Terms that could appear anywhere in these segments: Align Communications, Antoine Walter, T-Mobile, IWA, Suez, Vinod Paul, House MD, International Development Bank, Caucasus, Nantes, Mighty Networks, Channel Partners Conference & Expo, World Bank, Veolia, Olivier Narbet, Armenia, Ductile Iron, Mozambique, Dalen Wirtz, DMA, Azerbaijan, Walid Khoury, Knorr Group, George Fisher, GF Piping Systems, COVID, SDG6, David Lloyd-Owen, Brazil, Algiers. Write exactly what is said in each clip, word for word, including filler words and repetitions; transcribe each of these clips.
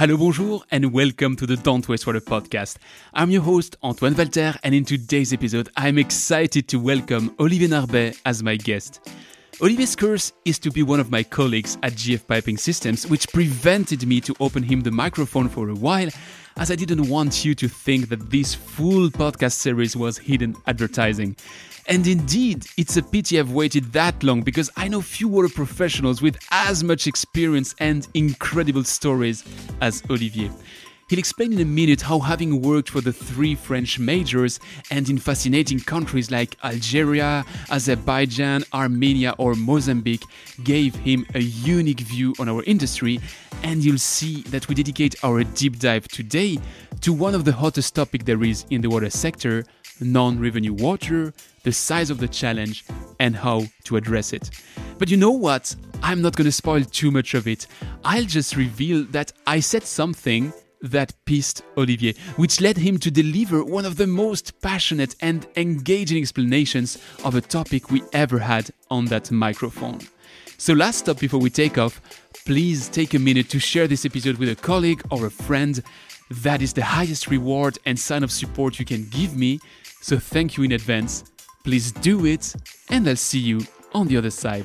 Hello, bonjour, and welcome to the Don't Waste Water podcast. I'm your host, Antoine Walter, and in today's episode, I'm excited to welcome Olivier Narbet as my guest. Olivier's curse is to be one of my colleagues at G F Piping Systems, which prevented me to open him the microphone for a while, as I didn't want you to think that this full podcast series was hidden advertising. And indeed, it's a pity I've waited that long, because I know few water professionals with as much experience and incredible stories as Olivier. He'll explain in a minute how, having worked for the three French majors and in fascinating countries like Algeria, Azerbaijan, Armenia or Mozambique, gave him a unique view on our industry, and you'll see that we dedicate our deep dive today to one of the hottest topics there is in the water sector, non-revenue water, the size of the challenge and how to address it. But you know what? I'm not going to spoil too much of it. I'll just reveal that I said something that pissed Olivier, which led him to deliver one of the most passionate and engaging explanations of a topic we ever had on that microphone. So last stop before we take off, please take a minute to share this episode with a colleague or a friend. That is the highest reward and sign of support you can give me, so thank you in advance. Please do it, and I'll see you on the other side.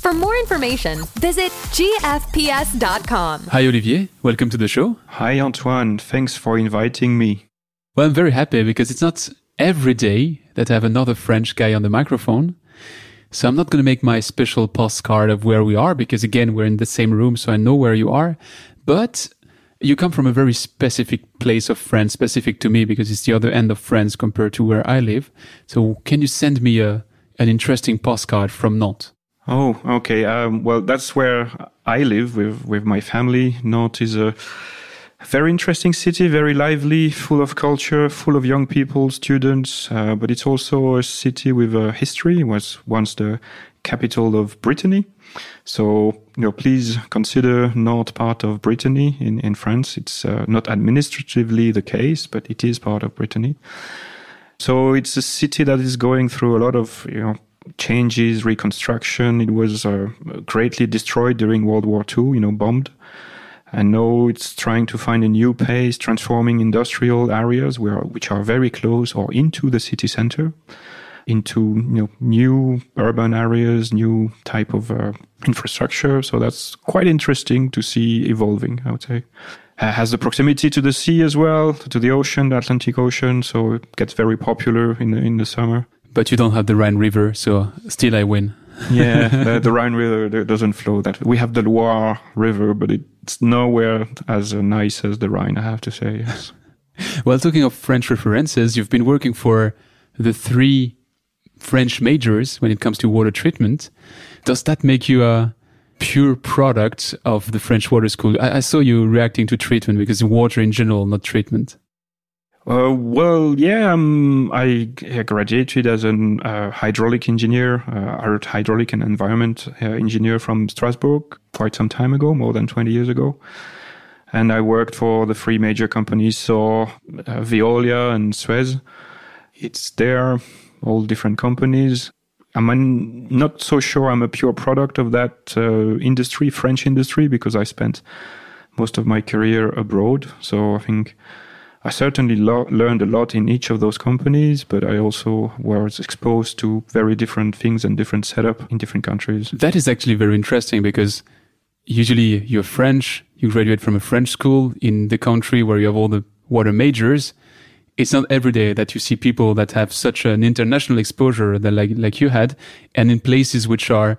For more information, visit g f p s dot com. Hi Olivier, welcome to the show. Hi Antoine, thanks for inviting me. Well, I'm very happy because it's not every day that I have another French guy on the microphone. So I'm not going to make my special postcard of where we are because, again, we're in the same room, so I know where you are. But you come from a very specific place of France, specific to me because it's the other end of France compared to where I live. So can you send me a, an interesting postcard from Nantes? Oh, okay. Um, well, that's where I live with, with my family. Nantes is a very interesting city, very lively, full of culture, full of young people, students. Uh, but it's also a city with a history. It was once the capital of Brittany. So, you know, please consider Nantes part of Brittany in, in France. It's uh, not administratively the case, but it is part of Brittany. So it's a city that is going through a lot of, you know, changes, reconstruction. It was uh, greatly destroyed during World War Two, you know, bombed. And now it's trying to find a new pace, transforming industrial areas where, which are very close or into the city center, into, you know, new urban areas, new type of uh, infrastructure. So that's quite interesting to see evolving, I would say. Uh, has the proximity to the sea as well, to the ocean, the Atlantic Ocean. So it gets very popular in the, in the summer. But you don't have the Rhine River, so still I win. Yeah, the, the Rhine River doesn't flow that. We have the Loire River, but it's nowhere as nice as the Rhine, I have to say. Yes. Well, talking of French references, you've been working for the three French majors when it comes to water treatment. Does that make you a pure product of the French water school? I, I saw you reacting to treatment because water in general, not treatment. Uh, well, yeah, um, I graduated as a uh, hydraulic engineer, uh, hydraulic and environment uh, engineer from Strasbourg quite some time ago, more than twenty years ago. And I worked for the three major companies, so uh, Veolia and Suez. It's there, all different companies. I'm an, not so sure I'm a pure product of that uh, industry, French industry, because I spent most of my career abroad. So I think I certainly lo- learned a lot in each of those companies, but I also was exposed to very different things and different setup in different countries. That is actually very interesting because usually you're French, you graduate from a French school in the country where you have all the water majors. It's not every day that you see people that have such an international exposure that like, like you had, and in places which are,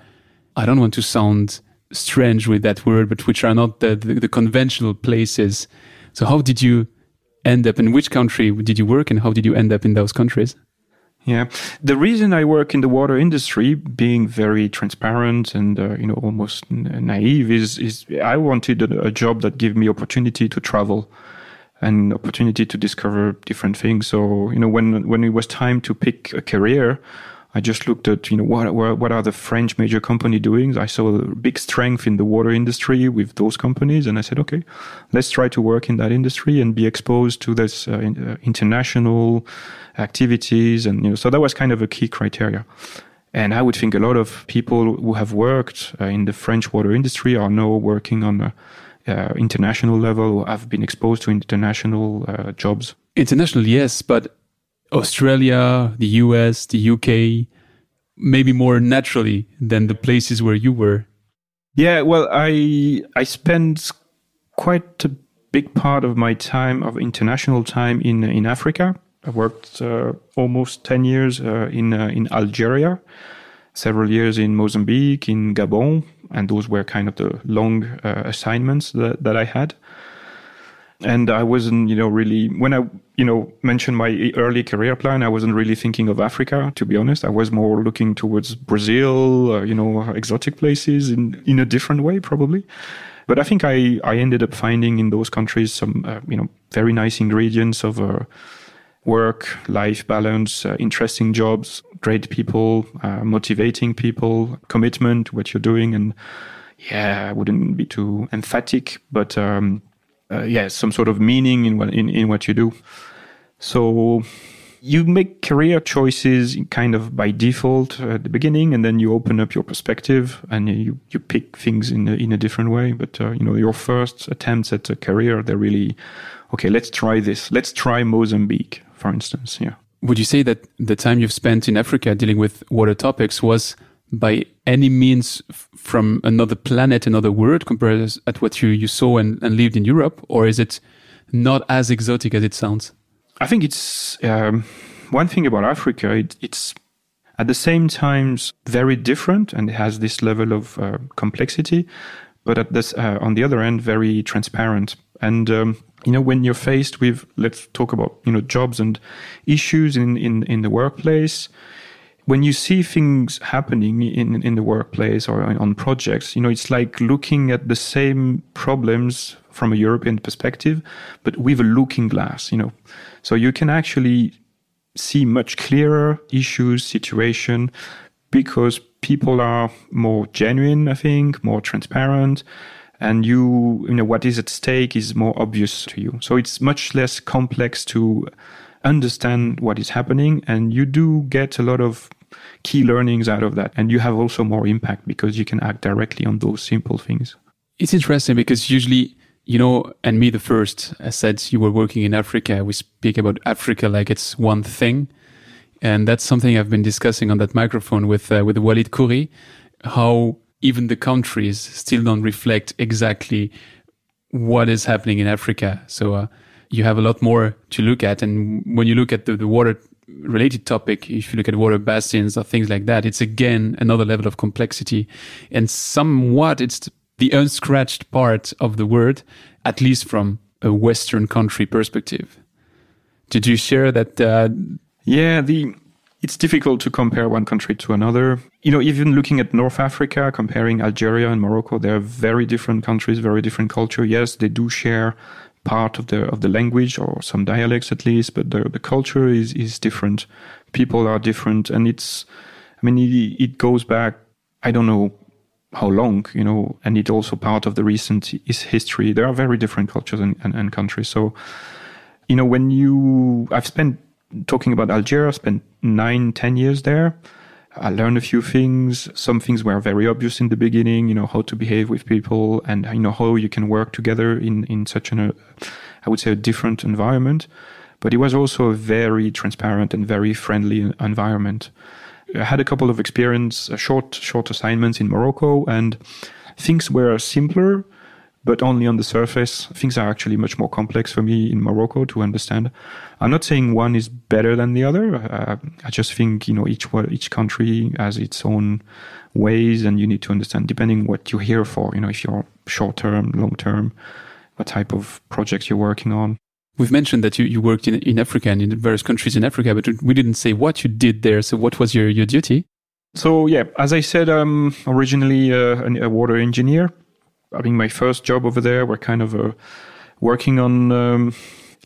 I don't want to sound strange with that word, but which are not the, the, the conventional places. So how did you end up in which country did you work and how did you end up in those countries? Yeah. The reason I work in the water industry, being very transparent and uh, you know almost n- naive, is is I wanted a, a job that gave me opportunity to travel and opportunity to discover different things. So, you know, when when it was time to pick a career, I just looked at, you know, what what are the French major company doing? I saw a big strength in the water industry with those companies, and I said, okay, let's try to work in that industry and be exposed to this uh, in, uh, international activities, and you know, so that was kind of a key criteria. And I would think a lot of people who have worked uh, in the French water industry are now working on a uh, international level, or have been exposed to international uh, jobs. International, yes, but Australia, the U S, the U K, maybe more naturally than the places where you were. Yeah, well, I I spent quite a big part of my time, of international time, in in Africa. I worked uh, almost ten years uh, in uh, in Algeria, several years in Mozambique, in Gabon, and those were kind of the long uh, assignments that, that I had. And I wasn't, you know, really, when I, you know, mentioned my early career plan, I wasn't really thinking of Africa, to be honest. I was more looking towards Brazil, uh, you know, exotic places in, in a different way, probably. But I think I, I ended up finding in those countries some, uh, you know, very nice ingredients of uh, work, life balance, uh, interesting jobs, great people, uh, motivating people, commitment to what you're doing. And yeah, I wouldn't be too emphatic, but um Uh, yeah, some sort of meaning in what in, in what you do. So you make career choices kind of by default at the beginning, and then you open up your perspective and you, you pick things in a, in a different way. But uh, you know, your first attempts at a career, they're really okay. Let's try this. Let's try Mozambique, for instance. Yeah. Would you say that the time you've spent in Africa dealing with water topics was by any means from another planet, another world, compared at what you, you saw and, and lived in Europe? Or is it not as exotic as it sounds? I think it's um, one thing about Africa, it, it's at the same time very different and has this level of uh, complexity, but at this, uh, on the other end, very transparent. And, um, you know, when you're faced with, let's talk about, you know, jobs and issues in, in, in the workplace, when you see things happening in, in the workplace or on projects, you know, it's like looking at the same problems from a European perspective, but with a looking glass, you know. So you can actually see much clearer issues, situation, because people are more genuine, I think, more transparent. And you, you know, what is at stake is more obvious to you. So it's much less complex to understand what is happening. And you do get a lot of key learnings out of that, and you have also more impact because you can act directly on those simple things. It's interesting because usually, you know, and me the first, I said you were working in Africa, we speak about Africa like it's one thing, and that's something I've been discussing on that microphone with uh, with Walid Khoury, how even the countries still don't reflect exactly what is happening in Africa. So uh, you have a lot more to look at, and when you look at the, the water related topic, if you look at water basins or things like that, it's again another level of complexity, and somewhat it's the unscratched part of the world, at least from a Western country perspective. Did you share that? Uh, yeah, the it's difficult to compare one country to another. You know, even looking at North Africa, comparing Algeria and Morocco, they're very different countries, very different culture. Yes, they do share part of the of the language or some dialects at least, but the, the culture is, is different. People are different, and it's, I mean, it, it goes back, I don't know how long, you know, and it's also part of the recent is history. There are very different cultures and, and, and countries. So, you know, when you, I've spent, talking about Algeria, spent nine, ten years there. I learned a few things. Some things were very obvious in the beginning, you know, how to behave with people and, you know, how you can work together in, in such an, uh, I would say, a different environment. But it was also a very transparent and very friendly environment. I had a couple of experience, uh, short, short assignments in Morocco, and things were simpler, but only on the surface. Things are actually much more complex for me in Morocco to understand. I'm not saying one is better than the other. Uh, I just think, you know, each each country has its own ways, and you need to understand depending what you're here for. You know, if you're short term, long term, what type of projects you're working on. We've mentioned that you, you worked in, in Africa and in various countries in Africa, but we didn't say what you did there. So what was your, your duty? So, yeah, as I said, I'm originally uh, an, a water engineer. I mean, my first job over there were kind of uh, working on, um,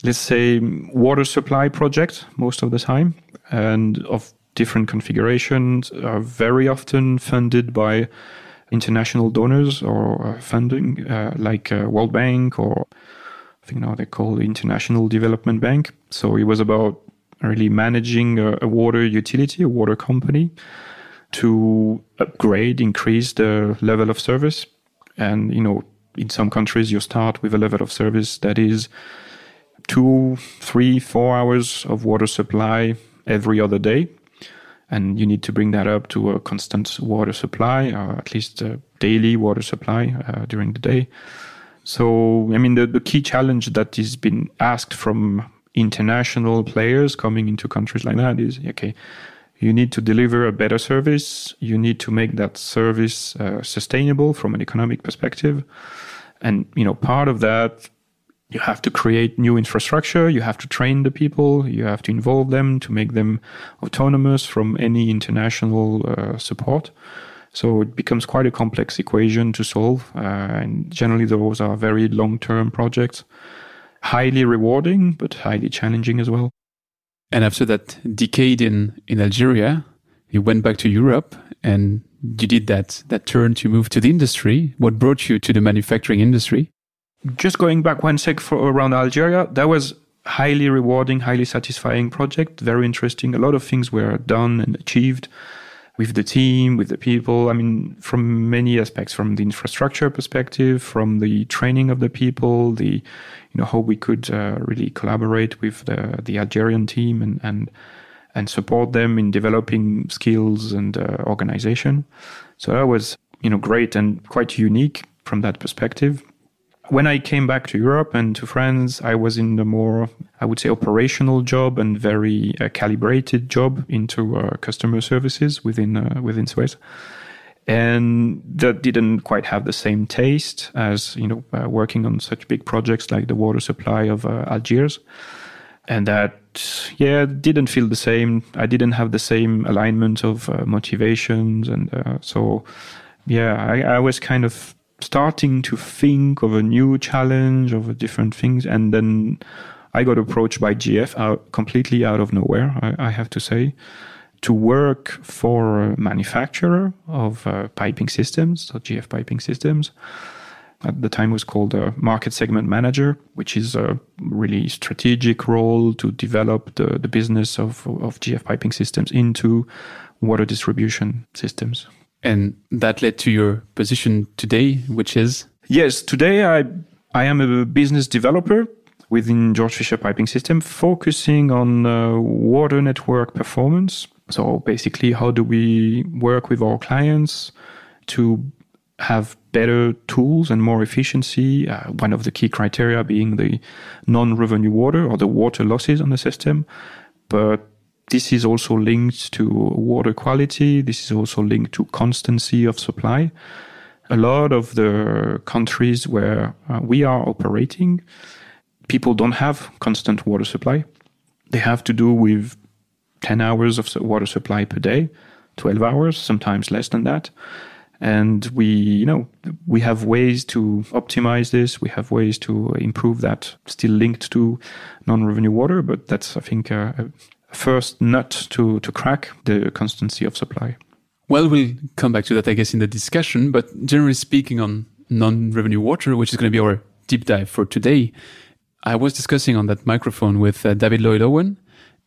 let's say, water supply projects most of the time, and of different configurations, are very often funded by international donors or funding uh, like uh, World Bank, or I think now they call the International Development Bank. So it was about really managing a, a water utility, a water company, to upgrade, increase the level of service. And, you know, in some countries you start with a level of service that is two, three, four hours of water supply every other day. And you need to bring that up to a constant water supply, or at least a daily water supply uh, during the day. So, I mean, the, the key challenge that has been asked from international players coming into countries like that is, okay, you need to deliver a better service. You need to make that service uh, sustainable from an economic perspective. And, you know, part of that, you have to create new infrastructure. You have to train the people. You have to involve them to make them autonomous from any international uh, support. So it becomes quite a complex equation to solve. Uh, and generally, those are very long-term projects, highly rewarding, but highly challenging as well. And after that decade in, in Algeria, you went back to Europe and you did that, that turn to move to the industry. What brought you to the manufacturing industry? Just going back one sec for around Algeria, that was highly rewarding, highly satisfying project, very interesting. A lot of things were done and achieved with the team, with the people. I mean, from many aspects, from the infrastructure perspective, from the training of the people, the, you know, how we could uh, really collaborate with the, the Algerian team and, and, and support them in developing skills and uh, organization. So that was, you know, great and quite unique from that perspective. When I came back to Europe and to France, I was in the more, I would say, operational job and very uh, calibrated job into uh, customer services within uh, within Suez, and that didn't quite have the same taste as, you know, uh, working on such big projects like the water supply of uh, Algiers, and that yeah didn't feel the same. I didn't have the same alignment of uh, motivations, and uh, so yeah, I, I was kind of starting to think of a new challenge, of different things. And then I got approached by G F out, completely out of nowhere, I, I have to say, to work for a manufacturer of uh, piping systems, so G F Piping Systems. At the time it was called a market segment manager, which is a really strategic role to develop the, the business of, of G F Piping Systems into water distribution systems. And that led to your position today, which is? Yes, today I I am a business developer within Georg Fischer Piping System, focusing on uh, water network performance. So basically, how do we work with our clients to have better tools and more efficiency? Uh, one of the key criteria being the non-revenue water or the water losses on the system. But this is also linked to water quality. This is also linked to constancy of supply. A lot of the countries where uh, we are operating, people don't have constant water supply. They have to do with ten hours of water supply per day, twelve hours, sometimes less than that. And we, you know, we have ways to optimize this. We have ways to improve that, still linked to non-revenue water. But that's, I think, uh, a first nut to, to crack, the constancy of supply. Well, we'll come back to that, I guess, in the discussion. But generally speaking on non-revenue water, which is going to be our deep dive for today, I was discussing on that microphone with uh, David Lloyd-Owen,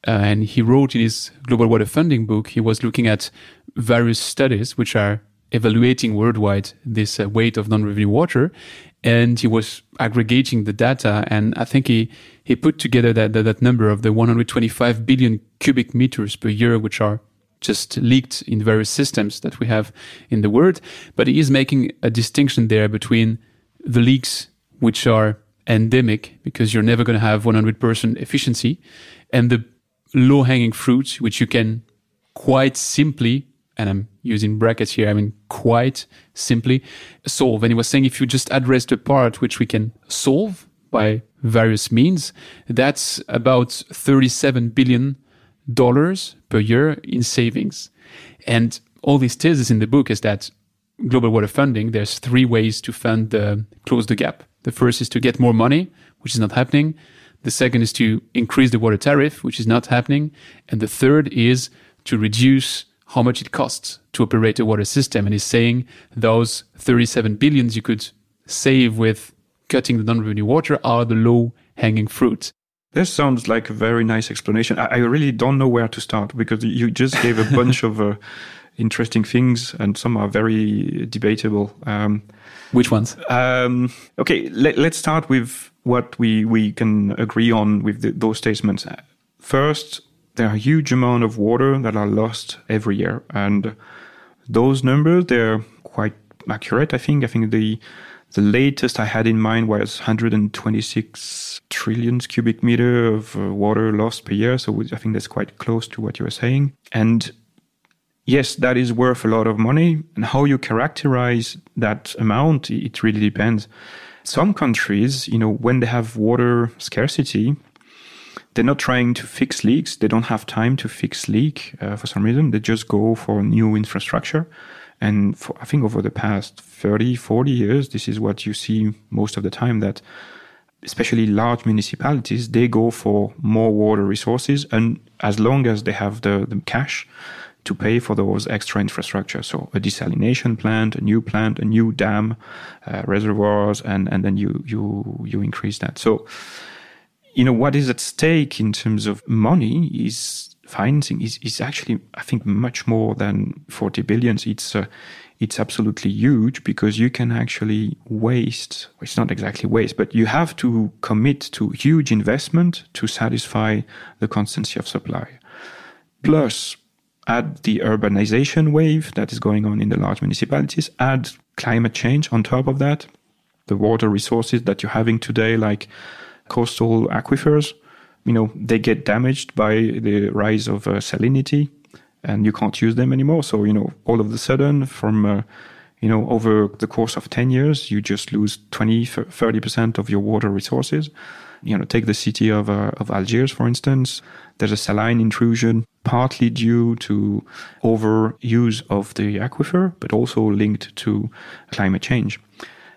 uh, and he wrote in his Global Water Funding book, he was looking at various studies which are evaluating worldwide this uh, weight of non-revenue water. And he was aggregating the data, and I think he, he put together that, that that number of the one hundred twenty-five billion cubic meters per year, which are just leaked in various systems that we have in the world. But he is making a distinction there between the leaks, which are endemic, because you're never going to have one hundred percent efficiency, and the low-hanging fruits, which you can quite simply, and I'm using brackets here, I mean, quite simply solve. And he was saying if you just address the part which we can solve by various means. That's about thirty-seven billion dollars per year in savings. And all these thesis in the book is that global water funding, there's three ways to fund the close the gap. The first is to get more money, which is not happening. The second is to increase the water tariff, which is not happening. And the third is to reduce how much it costs to operate a water system. And he's saying those thirty-seven billions you could save with cutting the non-revenue water are the low-hanging fruit. This sounds like a very nice explanation. I, I really don't know where to start, because you just gave a bunch of uh, interesting things, and some are very debatable. Um, Which ones? Um, okay, let, let's start with what we, we can agree on with the, those statements. First, there are a huge amount of water that are lost every year. And those numbers, they're quite accurate, I think. I think the the latest I had in mind was one hundred twenty-six trillion cubic meter of water lost per year. So I think that's quite close to what you were saying. And yes, that is worth a lot of money. And how you characterize that amount, it really depends. Some countries, you know, when they have water scarcity, they're not trying to fix leaks. They don't have time to fix leak uh, for some reason. They just go for new infrastructure. And for, I think over the past thirty, forty years, this is what you see most of the time, that especially large municipalities, they go for more water resources. And as long as they have the, the cash to pay for those extra infrastructure, so a desalination plant, a new plant, a new dam, uh, reservoirs, and, and then you, you, you increase that. So, you know, what is at stake in terms of money is financing is, is actually, I think, much more than forty billions. It's uh, it's absolutely huge, because you can actually waste. Well, it's not exactly waste, but you have to commit to huge investment to satisfy the constancy of supply. Plus, add the urbanization wave that is going on in the large municipalities, add climate change on top of that, the water resources that you're having today, like coastal aquifers, you know, they get damaged by the rise of uh, salinity, and you can't use them anymore. So, you know, all of a sudden, from, uh, you know, over the course of ten years, you just lose twenty, thirty percent of your water resources. You know, take the city of uh, of Algiers, for instance. There's a saline intrusion, partly due to overuse of the aquifer, but also linked to climate change.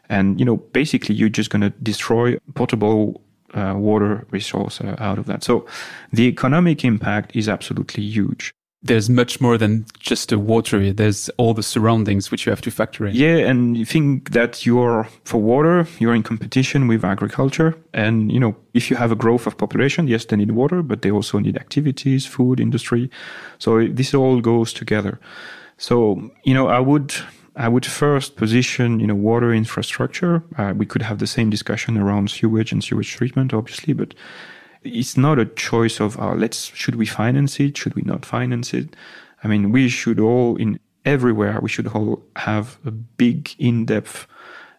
And, you know, basically, you're just going to destroy potable Uh, water resource uh, out of that. So the economic impact is absolutely huge. There's much more than just the water. There's all the surroundings which you have to factor in. Yeah, and you think that you're, for water, you're in competition with agriculture. And, you know, if you have a growth of population, yes, they need water, but they also need activities, food, industry. So this all goes together. So, you know, I would... I would first position, you know, water infrastructure. Uh, we could have the same discussion around sewage and sewage treatment, obviously, but it's not a choice of uh, let's should we finance it, should we not finance it. I mean, we should all in everywhere. We should all have a big in-depth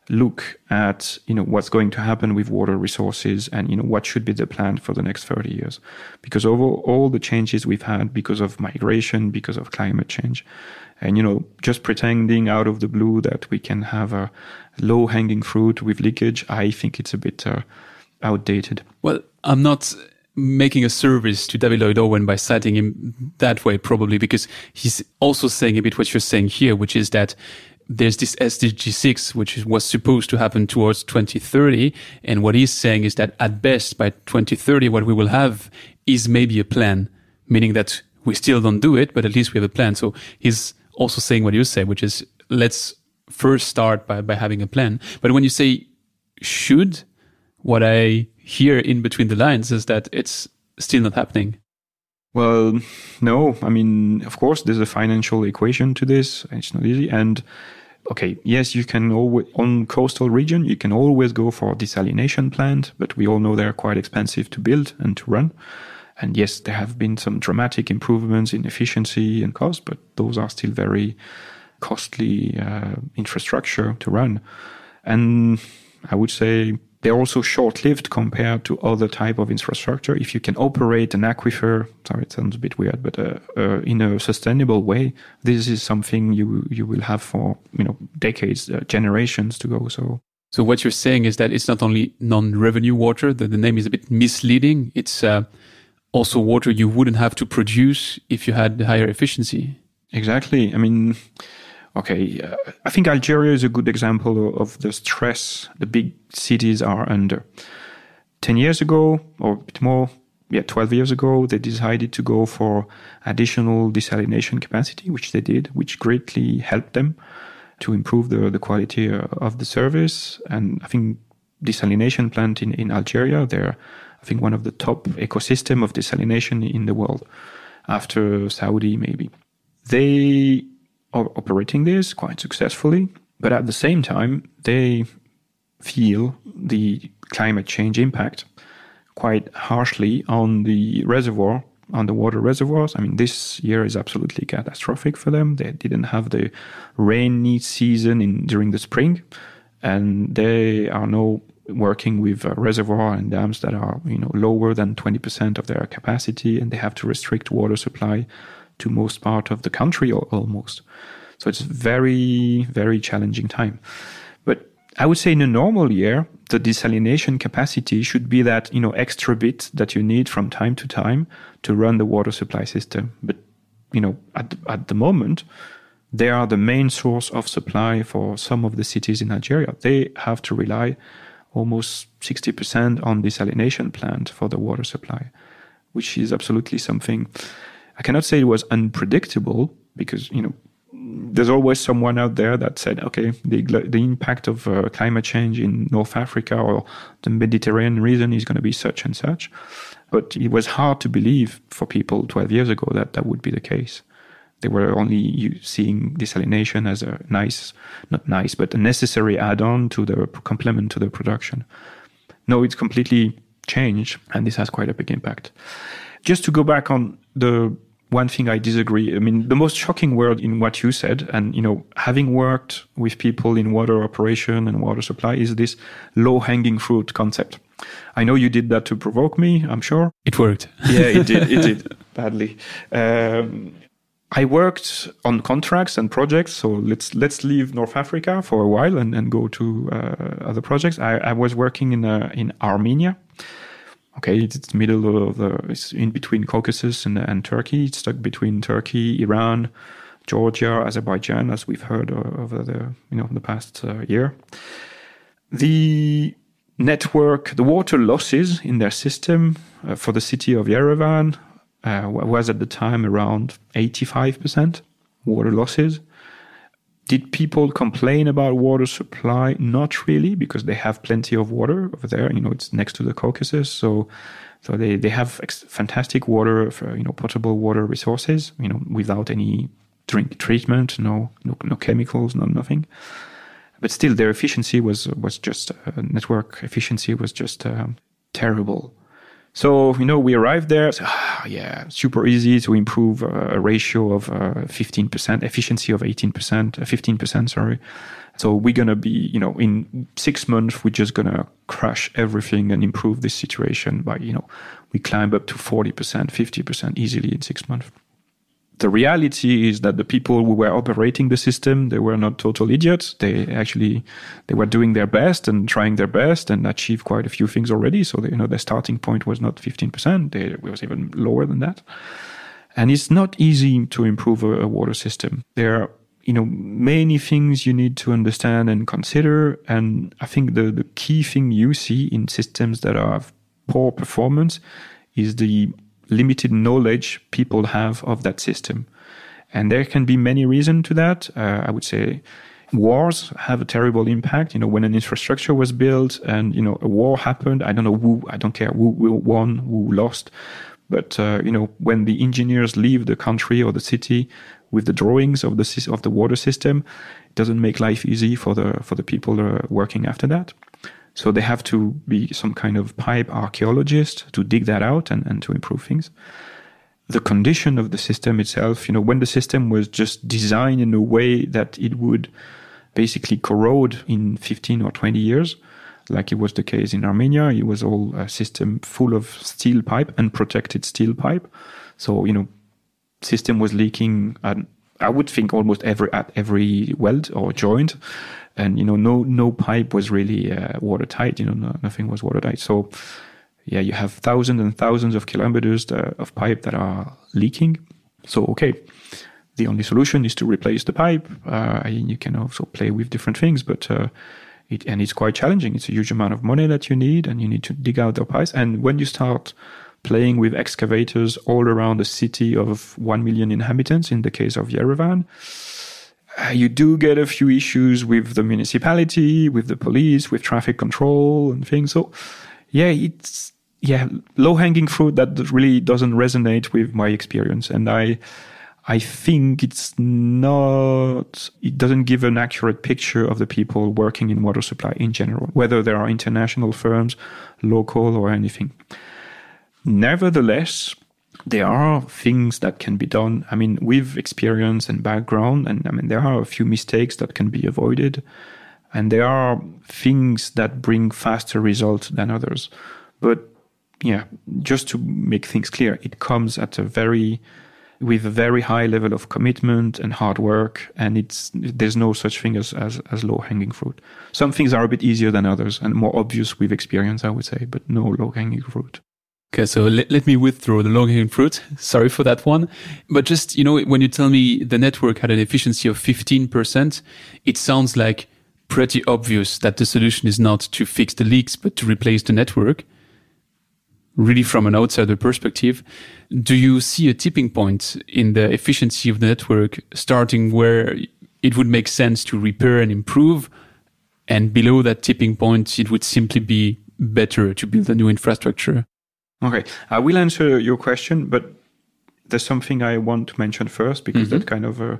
look at, you know, what's going to happen with water resources, and, you know, what should be the plan for the next thirty years, because of all the changes we've had, because of migration, because of climate change. And, you know, just pretending out of the blue that we can have a low-hanging fruit with leakage, I think it's a bit uh, outdated. Well, I'm not making a service to David Lloyd-Owen by citing him that way, probably, because he's also saying a bit what you're saying here, which is that there's this S D G six, which was supposed to happen towards twenty thirty. And what he's saying is that at best, by twenty thirty, what we will have is maybe a plan, meaning that we still don't do it, but at least we have a plan. So he's also saying what you say, which is let's first start by, by having a plan. But when you say should, what I hear in between the lines is that it's still not happening. Well, no. I mean, of course, there's a financial equation to this. It's not easy. And okay, yes, you can always, on coastal region, you can always go for a desalination plant, but we all know they're quite expensive to build and to run. And yes, there have been some dramatic improvements in efficiency and cost, but those are still very costly uh, infrastructure to run. And I would say they're also short-lived compared to other type of infrastructure. If you can operate an aquifer, sorry, it sounds a bit weird, but uh, uh, in a sustainable way, this is something you you will have for, you know, decades, uh, generations to go. So So what you're saying is that it's not only non-revenue water, the, the name is a bit misleading. It's uh, also water you wouldn't have to produce if you had higher efficiency. Exactly. I mean, okay, uh, I think Algeria is a good example of the stress the big cities are under. Ten years ago, or a bit more, yeah, twelve years ago, they decided to go for additional desalination capacity, which they did, which greatly helped them to improve the, the quality of the service. And I think desalination plant in, in Algeria, they're, I think, one of the top ecosystem of desalination in the world, after Saudi maybe. They are operating this quite successfully, but at the same time, they feel the climate change impact quite harshly on the reservoir, on the water reservoirs. I mean, this year is absolutely catastrophic for them. They didn't have the rainy season in during the spring, and they are now working with uh, reservoir and dams that are, you know, lower than twenty percent of their capacity, and they have to restrict water supply to most part of the country or almost. So it's very, very challenging time. But I would say in a normal year, the desalination capacity should be that, you know, extra bit that you need from time to time to run the water supply system. But, you know, at, at the moment, they are the main source of supply for some of the cities in Algeria. They have to rely almost sixty percent on desalination plant for the water supply, which is absolutely something. I cannot say it was unpredictable because, you know, there's always someone out there that said, okay, the the impact of uh, climate change in North Africa or the Mediterranean region is going to be such and such. But it was hard to believe for people twelve years ago that that would be the case. They were only seeing desalination as a nice, not nice, but a necessary add-on to the complement to the production. No, it's completely changed, and this has quite a big impact. Just to go back on the one thing I disagree, I mean, the most shocking word in what you said, and, you know, having worked with people in water operation and water supply, is this low-hanging fruit concept. I know you did that to provoke me, I'm sure. It worked. Yeah, it did. It did badly. Um, I worked on contracts and projects, so let's let's leave North Africa for a while and, and go to uh, other projects. I, I was working in uh, in Armenia. Okay, it's middle of the, it's in between Caucasus and, and Turkey. It's stuck between Turkey, Iran, Georgia, Azerbaijan, as we've heard over the, you know, the past uh, year. The network, the water losses in their system uh, for the city of Yerevan uh, was at the time around eighty-five percent water losses. Did people complain about water supply? Not really, because they have plenty of water over there. You know, it's next to the Caucasus, so so they they have ex- fantastic water, for, you know, potable water resources. You know, without any drink treatment, no no no chemicals, no nothing. But still, their efficiency was was just uh, network efficiency was just um, terrible. So, you know, we arrived there, so, ah, yeah, super easy to improve uh, a ratio of uh, fifteen percent, efficiency of eighteen percent, uh, fifteen percent, sorry. So we're going to be, you know, in six months, we're just going to crush everything and improve this situation by, you know, we climb up to forty percent, fifty percent easily in six months. The reality is that the people who were operating the system, they were not total idiots. They actually, they were doing their best and trying their best and achieved quite a few things already. So, they, you know, their starting point was not fifteen percent. They, it was even lower than that. And it's not easy to improve a, a water system. There are, you know, many things you need to understand and consider. And I think the, the key thing you see in systems that have poor performance is the limited knowledge people have of that system. And there can be many reasons to that. Uh, I would say wars have a terrible impact. You know, when an infrastructure was built and, you know, a war happened, I don't know who, I don't care who, who won, who lost. But, uh, you know, when the engineers leave the country or the city with the drawings of the of the water system, it doesn't make life easy for the, for the people uh, working after that. So they have to be some kind of pipe archaeologist to dig that out and, and to improve things. The condition of the system itself, you know, when the system was just designed in a way that it would basically corrode in fifteen or twenty years, like it was the case in Armenia, it was all a system full of steel pipe, unprotected steel pipe. So, you know, system was leaking at I would think almost every at every weld or joint, and you know, no no pipe was really uh, watertight. You know, no, nothing was watertight. So, yeah, you have thousands and thousands of kilometers uh, of pipe that are leaking. So, okay, the only solution is to replace the pipe. Uh, you can also play with different things, but uh, it and it's quite challenging. It's a huge amount of money that you need, and you need to dig out the pipes. And when you start playing with excavators all around a city of one million inhabitants, in the case of Yerevan, uh, you do get a few issues with the municipality, with the police, with traffic control and things. So, yeah, it's yeah low-hanging fruit that really doesn't resonate with my experience. And I, I think it's not, it doesn't give an accurate picture of the people working in water supply in general, whether there are international firms, local or anything. Nevertheless, there are things that can be done. I mean, with experience and background, and I mean, there are a few mistakes that can be avoided, and there are things that bring faster results than others. But yeah, just to make things clear, it comes at a very, with a very high level of commitment and hard work, and it's there's no such thing as, as, as low-hanging fruit. Some things are a bit easier than others and more obvious with experience, I would say, but no low-hanging fruit. Okay, so let, let me withdraw the low-hanging fruit. Sorry for that one. But just, you know, when you tell me the network had an efficiency of fifteen percent, it sounds like pretty obvious that the solution is not to fix the leaks, but to replace the network. Really, from an outsider perspective, do you see a tipping point in the efficiency of the network, starting where it would make sense to repair and improve, and below that tipping point, it would simply be better to build a new infrastructure? Okay, I will answer your question, but there's something I want to mention first, because mm-hmm. that kind of, uh,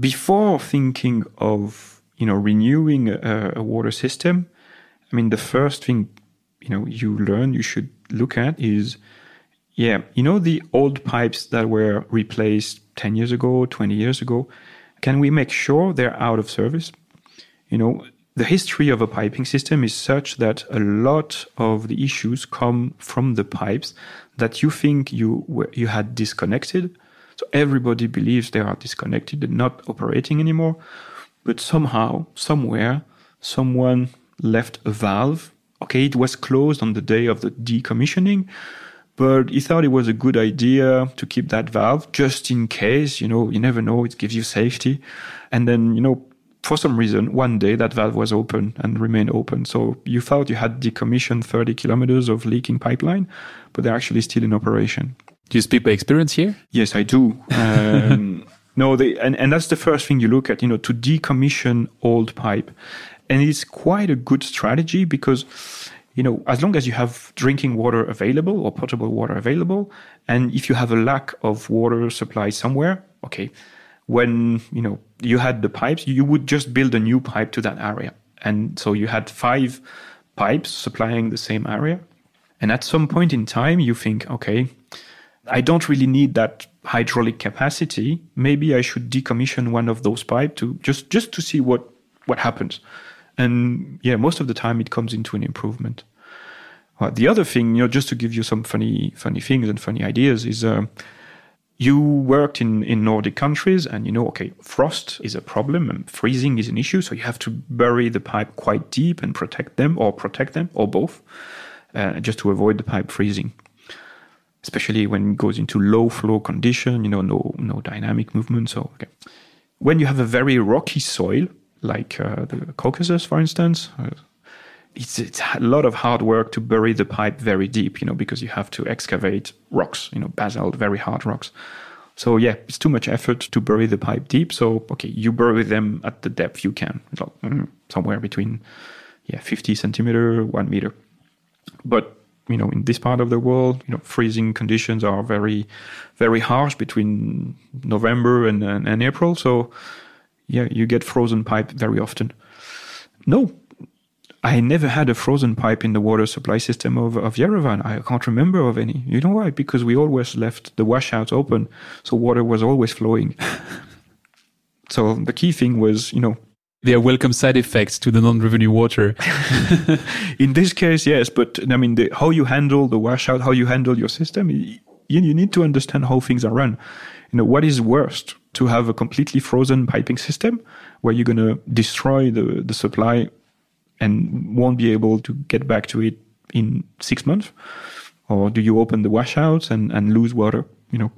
before thinking of, you know, renewing a, a water system, I mean, the first thing, you know, you learn, you should look at is, yeah, you know, the old pipes that were replaced ten years ago, twenty years ago, can we make sure they're out of service? You know, the history of a piping system is such that a lot of the issues come from the pipes that you think you were, you had disconnected. So everybody believes they are disconnected and not operating anymore. But somehow, somewhere, someone left a valve. Okay, it was closed on the day of the decommissioning, but he thought it was a good idea to keep that valve just in case, you know, you never know, it gives you safety. And then, you know, for some reason, one day that valve was open and remained open. So you thought you had decommissioned thirty kilometers of leaking pipeline, but they're actually still in operation. Do you speak by experience here? Yes, I do. Um, no, they, and, and that's the first thing you look at, you know, to decommission old pipe. And it's quite a good strategy because, you know, as long as you have drinking water available or potable water available, and if you have a lack of water supply somewhere, okay, when, you know, you had the pipes, you would just build a new pipe to that area. And so you had five pipes supplying the same area. And at some point in time, you think, okay, I don't really need that hydraulic capacity. Maybe I should decommission one of those pipes to just, just to see what, what happens. And yeah, most of the time it comes into an improvement. Well, the other thing, you know, just to give you some funny, funny things and funny ideas is, um, you worked in, in Nordic countries and you know, okay, frost is a problem and freezing is an issue. So you have to bury the pipe quite deep and protect them or protect them or both, uh, just to avoid the pipe freezing. Especially when it goes into low flow condition, you know, no no dynamic movement. So okay. When you have a very rocky soil, like uh, the Caucasus, for instance, uh, It's, it's a lot of hard work to bury the pipe very deep, you know, because you have to excavate rocks, you know, basalt, very hard rocks. So yeah, it's too much effort to bury the pipe deep. So, okay, you bury them at the depth you can, like, somewhere between, yeah, fifty centimeter, one meter. But, you know, in this part of the world, you know, freezing conditions are very, very harsh between November and, and, and April. So yeah, you get frozen pipe very often. No. I never had a frozen pipe in the water supply system of, of Yerevan. I can't remember of any. You know why? Because we always left the washouts open, so water was always flowing. So the key thing was, you know... There are welcome side effects to the non-revenue water. In this case, yes, but I mean, the, how you handle the washout, how you handle your system, you, you need to understand how things are run. You know, what is worst? to have a completely frozen piping system where you're going to destroy the, the supply and won't be able to get back to it in six months? Or do you open the washouts and, and lose water? You know,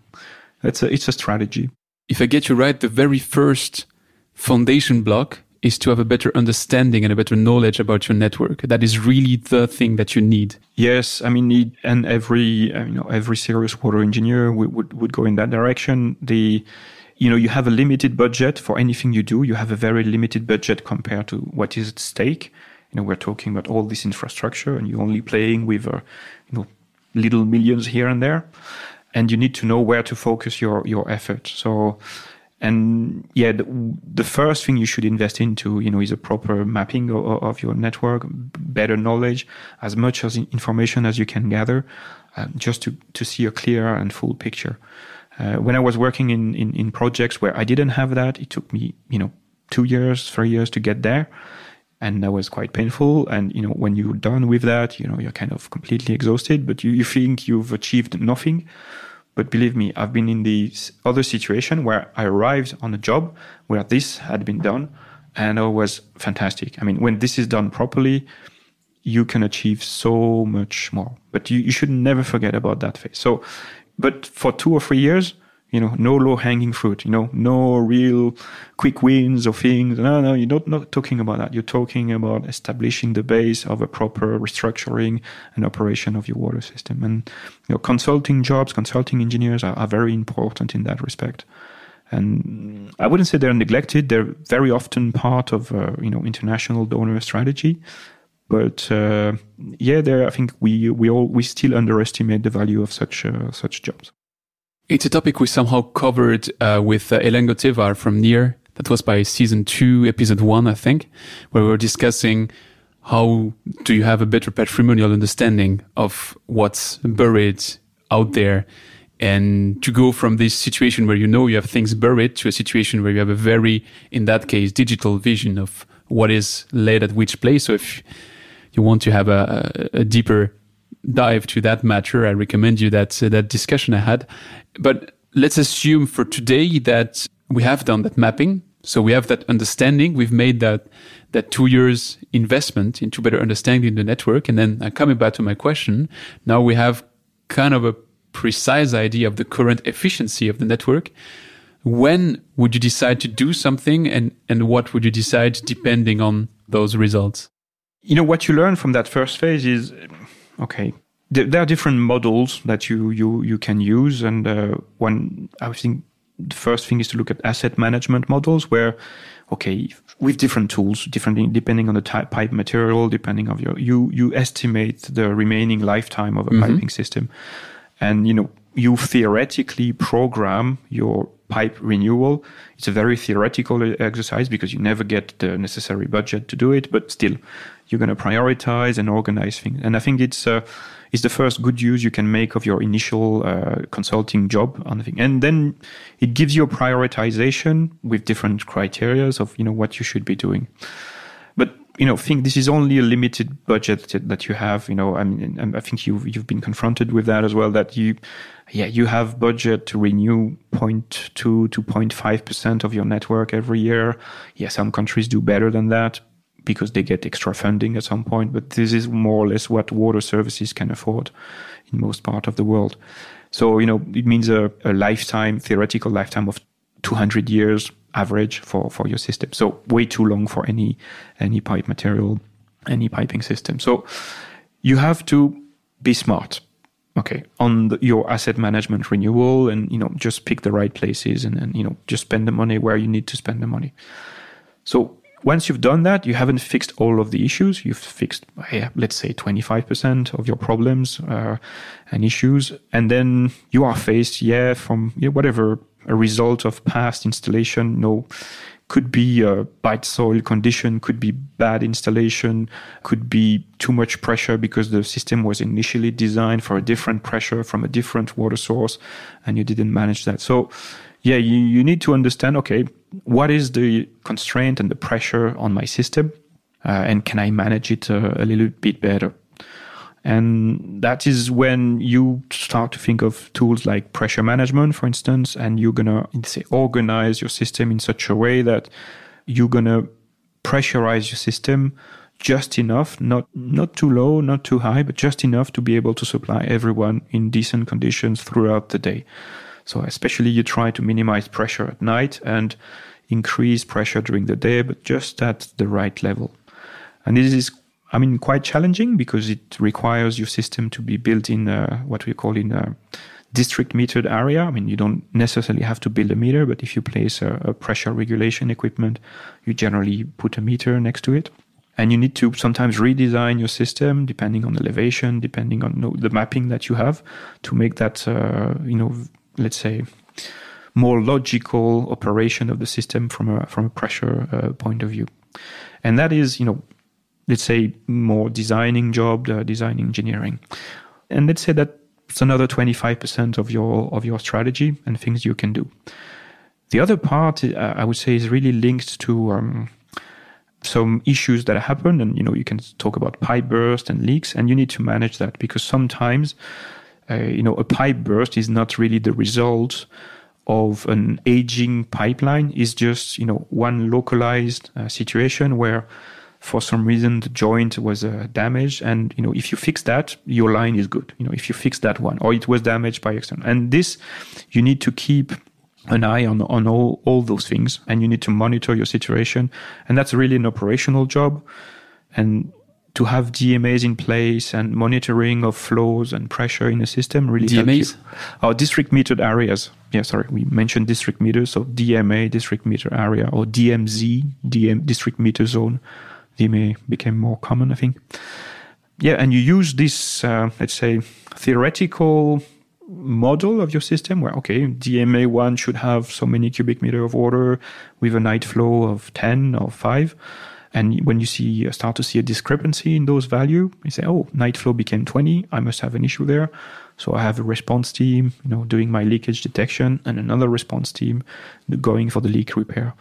it's a, it's a strategy. If I get you right, the very first foundation block is to have a better understanding and a better knowledge about your network. That is really the thing that you need. Yes, I mean, and every you know every serious water engineer would would, would go in that direction. The you know you have a limited budget for anything you do. You have a very limited budget compared to what is at stake. You know, we're talking about all this infrastructure, and you're only playing with uh, you know little millions here and there, and you need to know where to focus your your effort. So. And yeah, the, the first thing you should invest into, you know, is a proper mapping of, of your network, better knowledge, as much as information as you can gather, uh, just to, to see a clear and full picture. Uh, when I was working in, in, in projects where I didn't have that, it took me, you know, two years, three years to get there. And that was quite painful. And, you know, when you're done with that, you know, you're kind of completely exhausted, but you, you think you've achieved nothing. But believe me, I've been in the other situation where I arrived on a job where this had been done, and it was fantastic. I mean, when this is done properly, you can achieve so much more. But you, you should never forget about that phase. So, but for two or three years, you know, no low-hanging fruit, you know, no real quick wins or things. No, no, you're not, not talking about that. You're talking about establishing the base of a proper restructuring and operation of your water system. And, you know, consulting jobs, consulting engineers are, are very important in that respect. And I wouldn't say they're neglected. They're very often part of, uh, you know, international donor strategy. But uh, yeah, there I think we we all we still underestimate the value of such uh, such jobs. It's a topic we somehow covered uh, with uh, Hélène Gauthier from N I R. That was by season two, episode one, I think, where we were discussing how do you have a better patrimonial understanding of what's buried out there. And to go from this situation where you know you have things buried to a situation where you have a very, in that case, digital vision of what is laid at which place. So if you want to have a, a, a deeper dive to that matter, I recommend you that uh, that discussion I had. But let's assume for today that we have done that mapping. So we have that understanding. We've made that that two years investment into better understanding the network. And then uh, coming back to my question, now we have kind of a precise idea of the current efficiency of the network. When would you decide to do something, and, and what would you decide depending on those results? You know, what you learn from that first phase is... Okay. There are different models that you you, you can use. And uh, one, I think the first thing is to look at asset management models where, okay, with different tools, different depending on the type, pipe material, depending on your, you, you estimate the remaining lifetime of a mm-hmm. piping system. And, you know, you theoretically program your pipe renewal. It's a very theoretical exercise because you never get the necessary budget to do it, but still you're going to prioritize and organize things. And I think it's uh, it's the first good use you can make of your initial uh, consulting job on the thing. And then it gives you a prioritization with different criteria of, you know, what you should be doing. But, you know, think this is only a limited budget that you have. You know, I mean, I think you've, you've been confronted with that as well, that you, yeah, you have budget to renew zero point two to zero point five percent of your network every year. Yeah, some countries do better than that because they get extra funding at some point, but this is more or less what water services can afford in most part of the world. So, you know, it means a, a lifetime, theoretical lifetime of two hundred years average for, for your system. So way too long for any any pipe material, any piping system. So you have to be smart, okay, on the, your asset management renewal and, you know, just pick the right places and, and, you know, just spend the money where you need to spend the money. So once you've done that, you haven't fixed all of the issues. You've fixed, yeah, let's say, twenty-five percent of your problems uh, and issues. And then you are faced, yeah, from yeah, whatever, a result of past installation, no, could be a bad soil condition, could be bad installation, could be too much pressure because the system was initially designed for a different pressure from a different water source and you didn't manage that. So, yeah, you, you need to understand, okay, what is the constraint and the pressure on my system uh, and can I manage it uh, a little bit better? And that is when you start to think of tools like pressure management, for instance, and you're going to say organize your system in such a way that you're going to pressurize your system just enough, not not too low, not too high, but just enough to be able to supply everyone in decent conditions throughout the day. So especially you try to minimize pressure at night and increase pressure during the day, but just at the right level. And this is I mean, quite challenging because it requires your system to be built in a, what we call in a district metered area. I mean, you don't necessarily have to build a meter, but if you place a, a pressure regulation equipment, you generally put a meter next to it. And you need to sometimes redesign your system depending on elevation, depending on the mapping that you have to make that, uh, you know, let's say, more logical operation of the system from a, from a pressure uh, point of view. And that is, you know, let's say, more designing job, uh, design engineering. And let's say that's another twenty-five percent of your of your strategy and things you can do. The other part, uh, I would say, is really linked to um, some issues that happen. And, you know, you can talk about pipe bursts and leaks, and you need to manage that because sometimes, uh, you know, a pipe burst is not really the result of an aging pipeline. It's just, you know, one localized uh, situation where, for some reason, the joint was uh, damaged. And, you know, if you fix that, your line is good. You know, if you fix that one, or it was damaged by external. And this, you need to keep an eye on, on all, all those things. And you need to monitor your situation. And that's really an operational job. And to have D M As in place and monitoring of flows and pressure in the system really helps you. D M As? Oh, district metered areas. Yeah, sorry, we mentioned district meters. So D M A, district meter area, or D M Z, D M, district meter zone. D M A became more common, I think. Yeah, and you use this, uh, let's say, theoretical model of your system where, okay, D M A one should have so many cubic meter of water with a night flow of ten or five. And when you see start to see a discrepancy in those values, you say, oh, night flow became twenty. I must have an issue there. So I have a response team, you know, doing my leakage detection, and another response team going for the leak repair.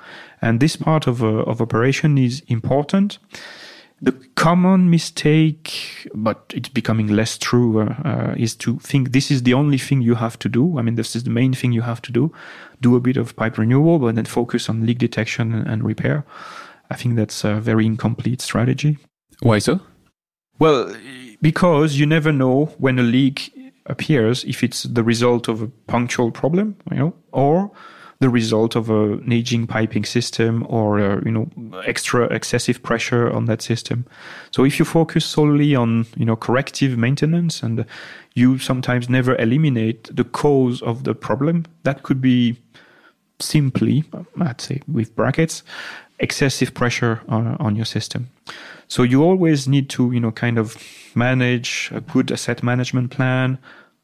And this part of uh, of operation is important. The common mistake, but it's becoming less true, uh, uh, is to think this is the only thing you have to do. I mean, this is the main thing you have to do. Do a bit of pipe renewal, but then focus on leak detection and, and repair. I think that's a very incomplete strategy. Why so? Well, because you never know when a leak appears, if it's the result of a punctual problem, you know, or the result of a, an aging piping system, or a, you know, extra excessive pressure on that system. So if you focus solely on, you know, corrective maintenance, and you sometimes never eliminate the cause of the problem, that could be simply, I'd say with brackets, excessive pressure on, on your system. So you always need to, you know, kind of manage a good asset management plan,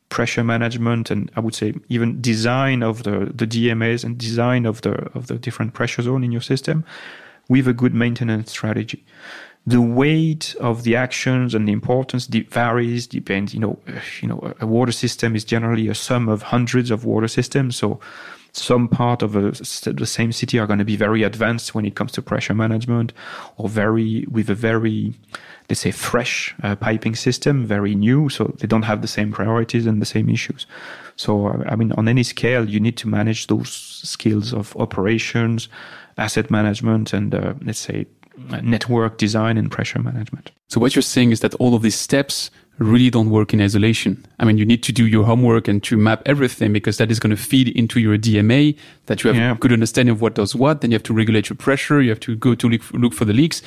pressure management, and I would say even design of the, the D M As and design of the of the different pressure zone in your system with a good maintenance strategy. The weight of the actions and the importance de- varies, depends, you know, you know, a water system is generally a sum of hundreds of water systems. So some part of a, the same city are going to be very advanced when it comes to pressure management, or very with a very, let's say, fresh uh, piping system, very new. So they don't have the same priorities and the same issues. So, I mean, on any scale, you need to manage those skills of operations, asset management, and uh, let's say network design and pressure management. So what you're saying is that all of these steps really don't work in isolation. I mean, you need to do your homework and to map everything, because that is going to feed into your D M A, that you have yeah. a good understanding of what does what. Then you have to regulate your pressure. You have to go to look for the leaks.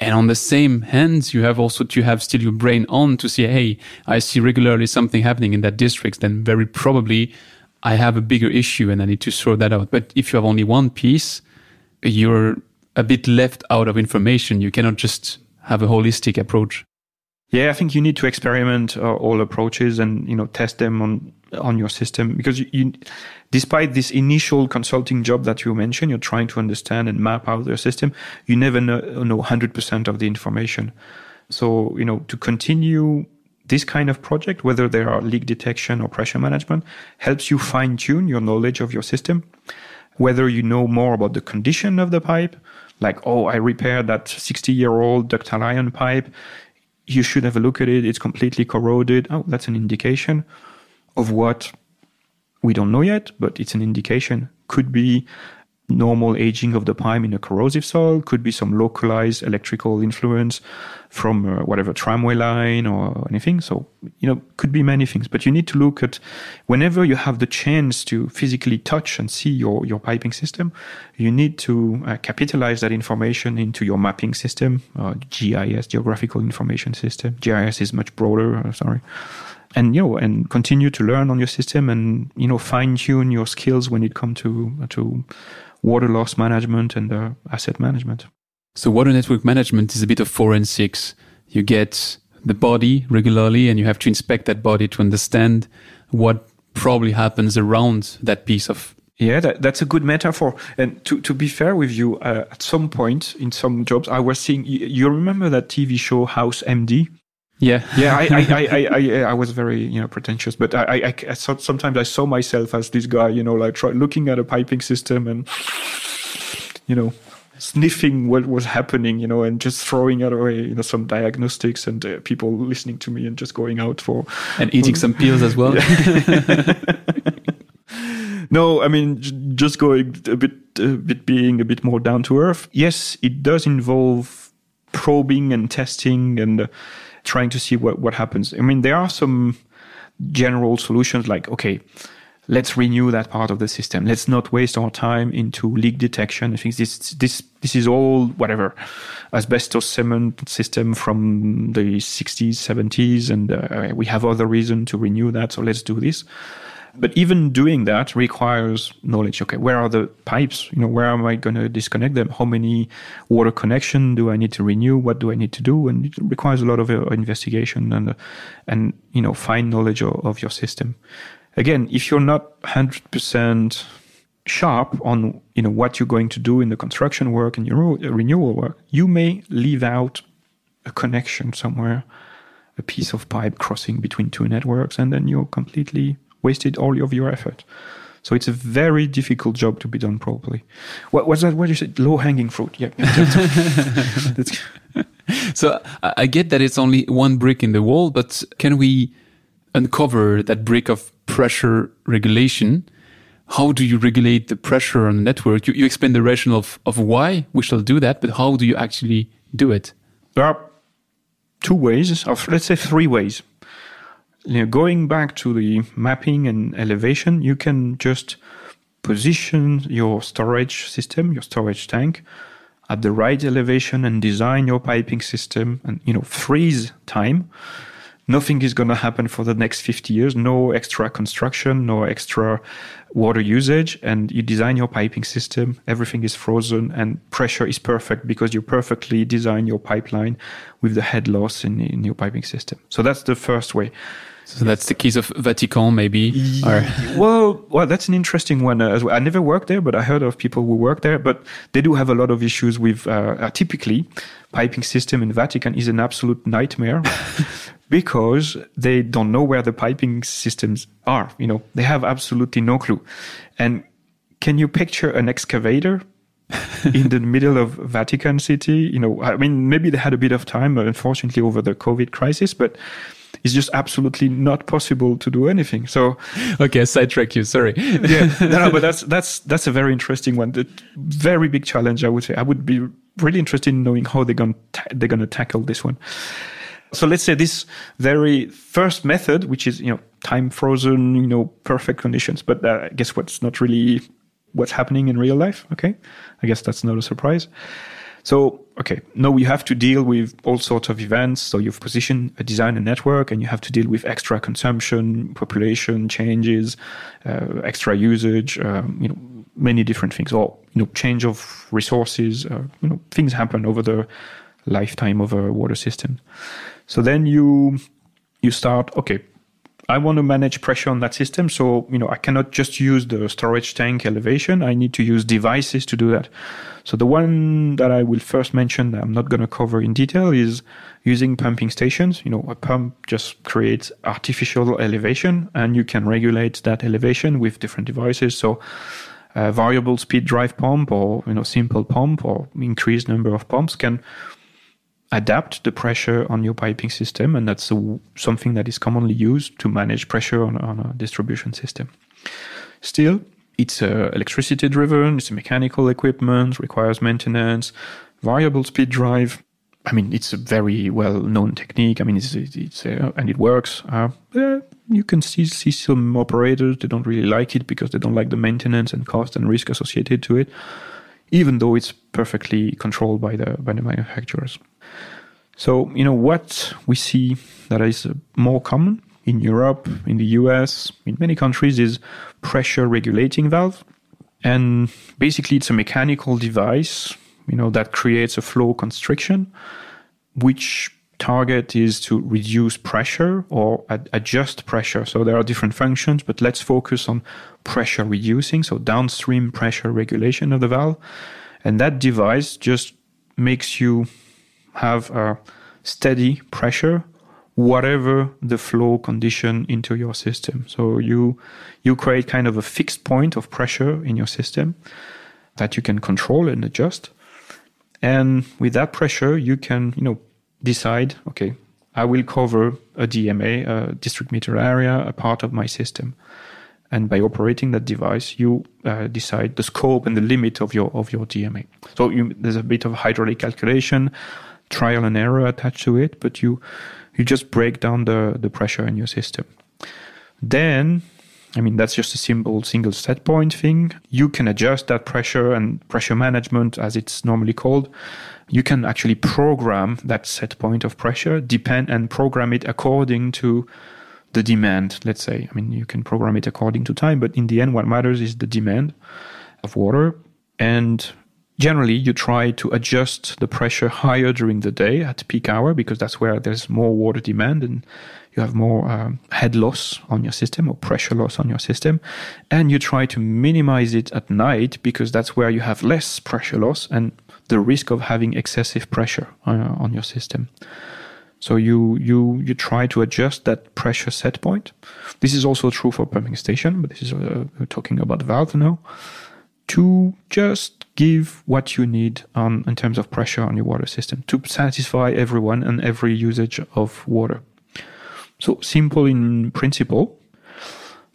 And on the same hand, you have also to have still your brain on to see, hey, I see regularly something happening in that district. Then very probably I have a bigger issue and I need to sort that out. But if you have only one piece, you're a bit left out of information. You cannot just have a holistic approach. Yeah, I think you need to experiment uh, all approaches and, you know, test them on on your system, because you, you, despite this initial consulting job that you mentioned, you're trying to understand and map out your system, you never know, know one hundred percent of the information. So, you know, to continue this kind of project, whether they are leak detection or pressure management, helps you fine-tune your knowledge of your system, whether you know more about the condition of the pipe, like, oh, I repaired that sixty-year-old ductile iron pipe, you should have a look at it, it's completely corroded. Oh, that's an indication of what we don't know yet, but it's an indication. Could be normal aging of the pine in a corrosive soil, could be some localized electrical influence from uh, whatever tramway line or anything. So, you know, could be many things, but you need to look at whenever you have the chance to physically touch and see your, your piping system, you need to uh, capitalize that information into your mapping system, uh, G I S, Geographical Information System. G I S is much broader, uh, sorry. And, you know, and continue to learn on your system and, you know, fine tune your skills when it comes to, uh, to water loss management and uh, asset management. So water network management is a bit of forensics. You get the body regularly and you have to inspect that body to understand what probably happens around that piece of. Yeah, that, that's a good metaphor. And to, to be fair with you, uh, at some point in some jobs, I was seeing, you, you remember that T V show House M D? Yeah, yeah. I, I, I, I, I was very, you know, pretentious, but I, I, I sometimes I saw myself as this guy, you know, like try, looking at a piping system and, you know, sniffing what was happening, you know, and just throwing out away, you know, some diagnostics and uh, people listening to me and just going out for and eating some pills as well. No, I mean, just going a bit, a bit being a bit more down to earth. Yes, it does involve probing and testing and. Uh, trying to see what, what happens. I mean, there are some general solutions like, okay, let's renew that part of the system. Let's not waste our time into leak detection. I think this this this is all whatever, asbestos cement system from the sixties, seventies, and uh, we have other reason to renew that, so let's do this. But even doing that requires knowledge. Okay, where are the pipes? You know, where am I going to disconnect them? How many water connection do I need to renew? What do I need to do? And it requires a lot of uh, investigation and, uh, and you know, fine knowledge of, of your system. Again, if you're not one hundred percent sharp on, you know, what you're going to do in the construction work and your renewal work, you may leave out a connection somewhere, a piece of pipe crossing between two networks, and then you're completely wasted all of your effort. So it's a very difficult job to be done properly. What was that? What you said? Low-hanging fruit. Yeah. So I get that it's only one brick in the wall, but can we uncover that brick of pressure regulation? How do you regulate the pressure on the network? You, you explain the rationale of, of why we shall do that, but how do you actually do it? There are two ways, or let's say three ways. You know, going back to the mapping and elevation, you can just position your storage system, your storage tank, at the right elevation and design your piping system and, you know, freeze time. Nothing is going to happen for the next fifty years. No extra construction, no extra water usage. And you design your piping system. Everything is frozen and pressure is perfect because you perfectly design your pipeline with the head loss in, in your piping system. So that's the first way. So that's the case of Vatican, maybe? Or well, well, that's an interesting one as well. I never worked there, but I heard of people who work there. But they do have a lot of issues with, uh, typically, piping system in Vatican is an absolute nightmare because they don't know where the piping systems are. You know, they have absolutely no clue. And can you picture an excavator in the middle of Vatican City? You know, I mean, maybe they had a bit of time, unfortunately, over the COVID crisis, but it's just absolutely not possible to do anything. So, okay, I sidetrack you. Sorry. Yeah, no, no, but that's that's that's a very interesting one. The very big challenge, I would say. I would be really interested in knowing how they're going ta- they're going to tackle this one. So let's say this very first method, which is, you know, time frozen, you know, perfect conditions. But uh, I guess what's not really what's happening in real life. Okay, I guess that's not a surprise. So, okay, now you have to deal with all sorts of events. So you've positioned a design and network and you have to deal with extra consumption, population changes, uh, extra usage, um, you know, many different things. Or, you know, change of resources, uh, you know, things happen over the lifetime of a water system. So then you you start, okay, I want to manage pressure on that system. So, you know, I cannot just use the storage tank elevation. I need to use devices to do that. So the one that I will first mention that I'm not going to cover in detail is using pumping stations. You know, a pump just creates artificial elevation and you can regulate that elevation with different devices. So a variable speed drive pump or, you know, simple pump or increased number of pumps can adapt the pressure on your piping system, and that's a, something that is commonly used to manage pressure on, on a distribution system. Still, it's uh, electricity driven, it's mechanical equipment, requires maintenance, variable speed drive. I mean, it's a very well-known technique. I mean, it's, it's uh, and it works. Uh, yeah, you can see, see some operators, they don't really like it because they don't like the maintenance and cost and risk associated to it, even though it's perfectly controlled by the by the manufacturers. So, you know, what we see that is more common in Europe, in the U S, in many countries is pressure regulating valve. And basically it's a mechanical device, you know, that creates a flow constriction, which target is to reduce pressure or ad- adjust pressure. So there are different functions, but let's focus on pressure reducing, so downstream pressure regulation of the valve. And that device just makes you have a steady pressure, whatever the flow condition into your system. So you you create kind of a fixed point of pressure in your system that you can control and adjust. And with that pressure, you can, you know, decide, okay, I will cover a D M A, a district meter area, a part of my system. And by operating that device, you uh, decide the scope and the limit of your of your D M A. So you, there's a bit of hydraulic calculation, trial and error attached to it, but you you just break down the, the pressure in your system. Then, I mean, that's just a simple single set point thing. You can adjust that pressure and pressure management, as it's normally called. You can actually program that set point of pressure, depend and program it according to the demand, let's say. I mean, you can program it according to time, but in the end, what matters is the demand of water. And generally, you try to adjust the pressure higher during the day at peak hour, because that's where there's more water demand and you have more um, head loss on your system or pressure loss on your system. And you try to minimize it at night, because that's where you have less pressure loss and the risk of having excessive pressure uh, on your system. So you you you try to adjust that pressure set point. This is also true for pumping station, but this is uh, we're talking about valve now. To just give what you need on in terms of pressure on your water system to satisfy everyone and every usage of water. So simple in principle,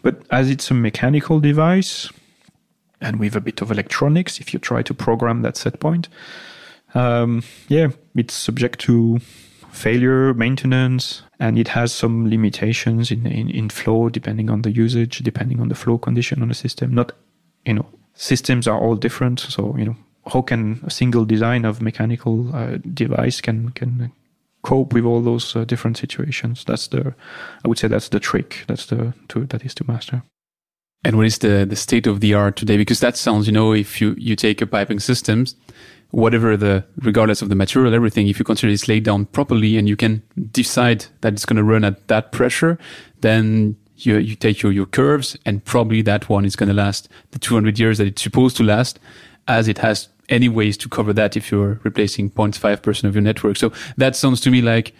but as it's a mechanical device and with a bit of electronics, if you try to program that set point, um, yeah, it's subject to failure, maintenance, and it has some limitations in, in in flow, depending on the usage, depending on the flow condition on the system. Not, you know, systems are all different. So, you know, how can a single design of mechanical uh, device can can cope with all those uh, different situations? That's the, I would say that's the trick. That's the to that is to master. And what is the the state of the art today? Because that sounds, you know, if you you take a piping systems, whatever the, regardless of the material, everything, if you consider it's laid down properly and you can decide that it's going to run at that pressure, then you you take your, your curves and probably that one is going to last the two hundred years that it's supposed to last, as it has any ways to cover that if you're replacing zero point five percent of your network. So that sounds to me like,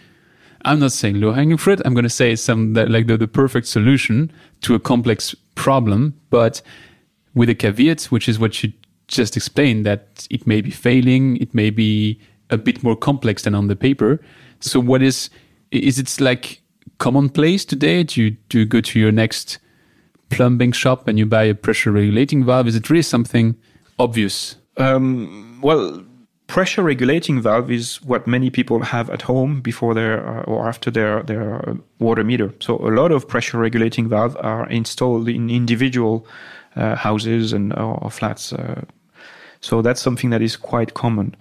I'm not saying low-hanging fruit, I'm going to say some that, like the, the perfect solution to a complex problem, but with a caveat, which is what you just explain, that it may be failing, it may be a bit more complex than on the paper. So what is, is it like commonplace today? Do you, do you go to your next plumbing shop and you buy a pressure regulating valve? Is it really something obvious? Um, well, pressure regulating valve is what many people have at home before their uh, or after their, their water meter. So a lot of pressure regulating valves are installed in individual uh, houses and or, or flats. Uh, So that's something that is quite common.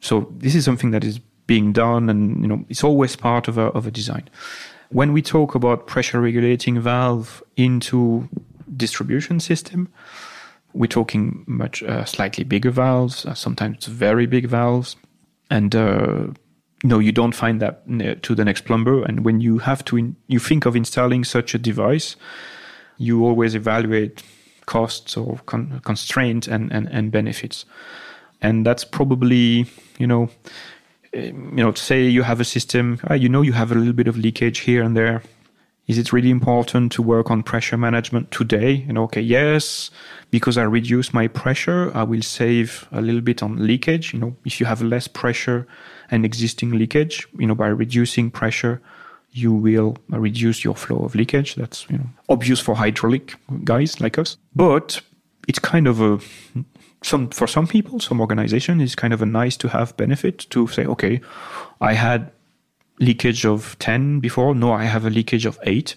So this is something that is being done, and you know, it's always part of a of a design. When we talk about pressure regulating valve into distribution system, we're talking much uh, slightly bigger valves, uh, sometimes very big valves, and uh, no, you don't find that to the next plumber. And when you have to, in, you think of installing such a device, you always evaluate costs or con- constraints and, and, and benefits. And that's probably, you know, you know, say you have a system, uh, you know, you have a little bit of leakage here and there. Is it really important to work on pressure management today? And okay, yes, because I reduce my pressure, I will save a little bit on leakage. You know, if you have less pressure an existing leakage, you know, by reducing pressure, you will reduce your flow of leakage. That's, you know, obvious for hydraulic guys like us. But it's kind of a, some for some people, some organization, is kind of a nice to have benefit to say, okay, I had leakage of ten before. No, I have a leakage of eight.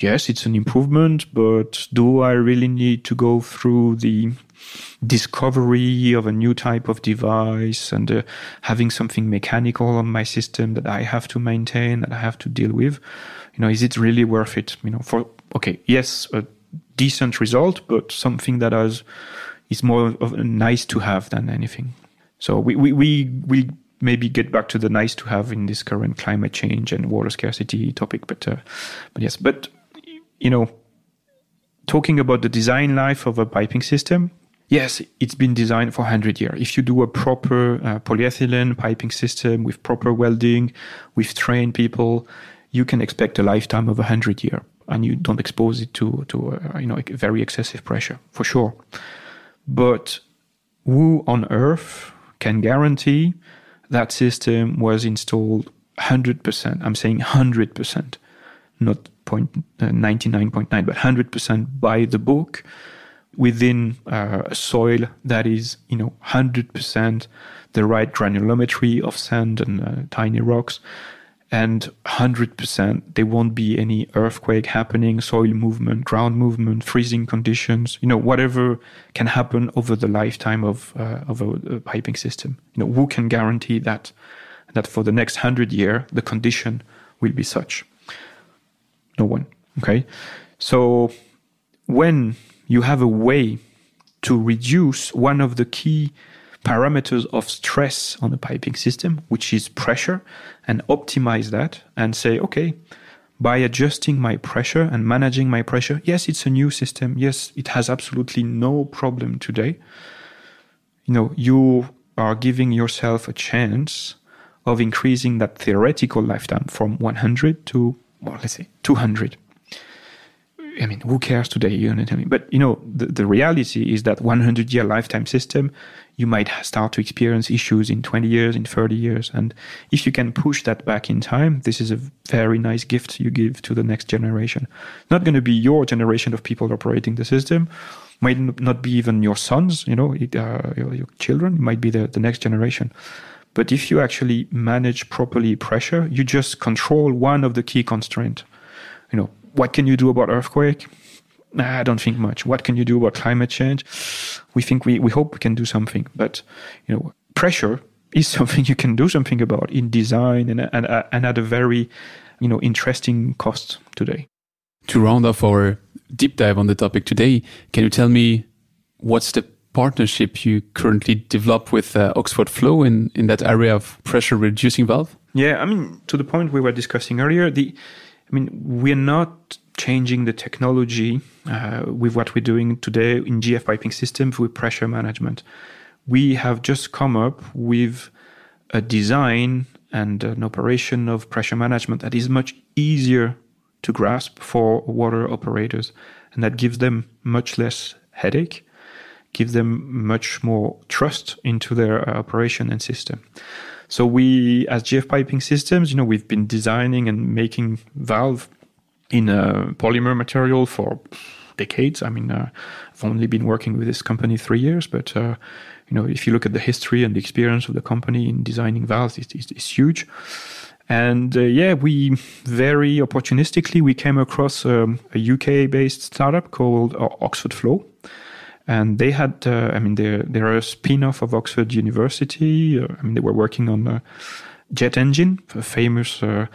Yes, it's an improvement, but do I really need to go through the discovery of a new type of device and uh, having something mechanical on my system that I have to maintain, that I have to deal with? You know, is it really worth it? You know, for, okay, yes, a decent result, but something that has, is more of a nice to have than anything. So we we we will maybe get back to the nice to have in this current climate change and water scarcity topic, but uh, but yes, but. You know, talking about the design life of a piping system, yes, it's been designed for one hundred years. If you do a proper uh, polyethylene piping system with proper welding, with trained people, you can expect a lifetime of one hundred years, and you don't expose it to, to uh, you know, very excessive pressure, for sure. But who on earth can guarantee that system was installed one hundred percent? I'm saying one hundred percent, not ninety-nine point nine, but one hundred percent by the book within uh, a soil that is, you know, one hundred percent the right granulometry of sand and uh, tiny rocks, and one hundred percent there won't be any earthquake happening, soil movement, ground movement, freezing conditions, you know, whatever can happen over the lifetime of uh, of a, a piping system. You know, who can guarantee that that for the next one hundred years the condition will be such? No one. Okay. So when you have a way to reduce one of the key parameters of stress on the piping system, which is pressure, and optimize that and say, okay, by adjusting my pressure and managing my pressure, yes, it's a new system. Yes, it has absolutely no problem today. You know, you are giving yourself a chance of increasing that theoretical lifetime from one hundred to, well, let's say two hundred. I mean, who cares today? You know, but, you know, the, the reality is that one hundred year lifetime system, you might start to experience issues in twenty years, in thirty years. And if you can push that back in time, this is a very nice gift you give to the next generation. Not going to be your generation of people operating the system. Might not be even your sons, you know, it, uh, your, your children. It might be the, the next generation. But if you actually manage properly pressure, you just control one of the key constraints. You know, what can you do about earthquake? Nah, I don't think much. What can you do about climate change? We think we, we hope we can do something. But, you know, pressure is something you can do something about in design and, and, and at a very, you know, interesting cost today. To round off our deep dive on the topic today, can you tell me what's the partnership you currently develop with uh, Oxford Flow in, in that area of pressure reducing valve? Yeah, I mean, to the point we were discussing earlier, the, I mean, we're not changing the technology uh, with what we're doing today in G F piping systems with pressure management. We have just come up with a design and an operation of pressure management that is much easier to grasp for water operators, and that gives them much less headache, give them much more trust into their uh, operation and system. So we, as G F Piping Systems, you know, we've been designing and making valve in a polymer material for decades. I mean, uh, I've only been working with this company three years, but, uh, you know, if you look at the history and the experience of the company in designing valves, it's, it's, it's huge. And, uh, yeah, we very opportunistically, we came across um, a U K-based startup called uh, Oxford Flow. And they had, uh, I mean, they're, they're a spin-off of Oxford University. Uh, I mean, they were working on uh, jet engine, a famous uh,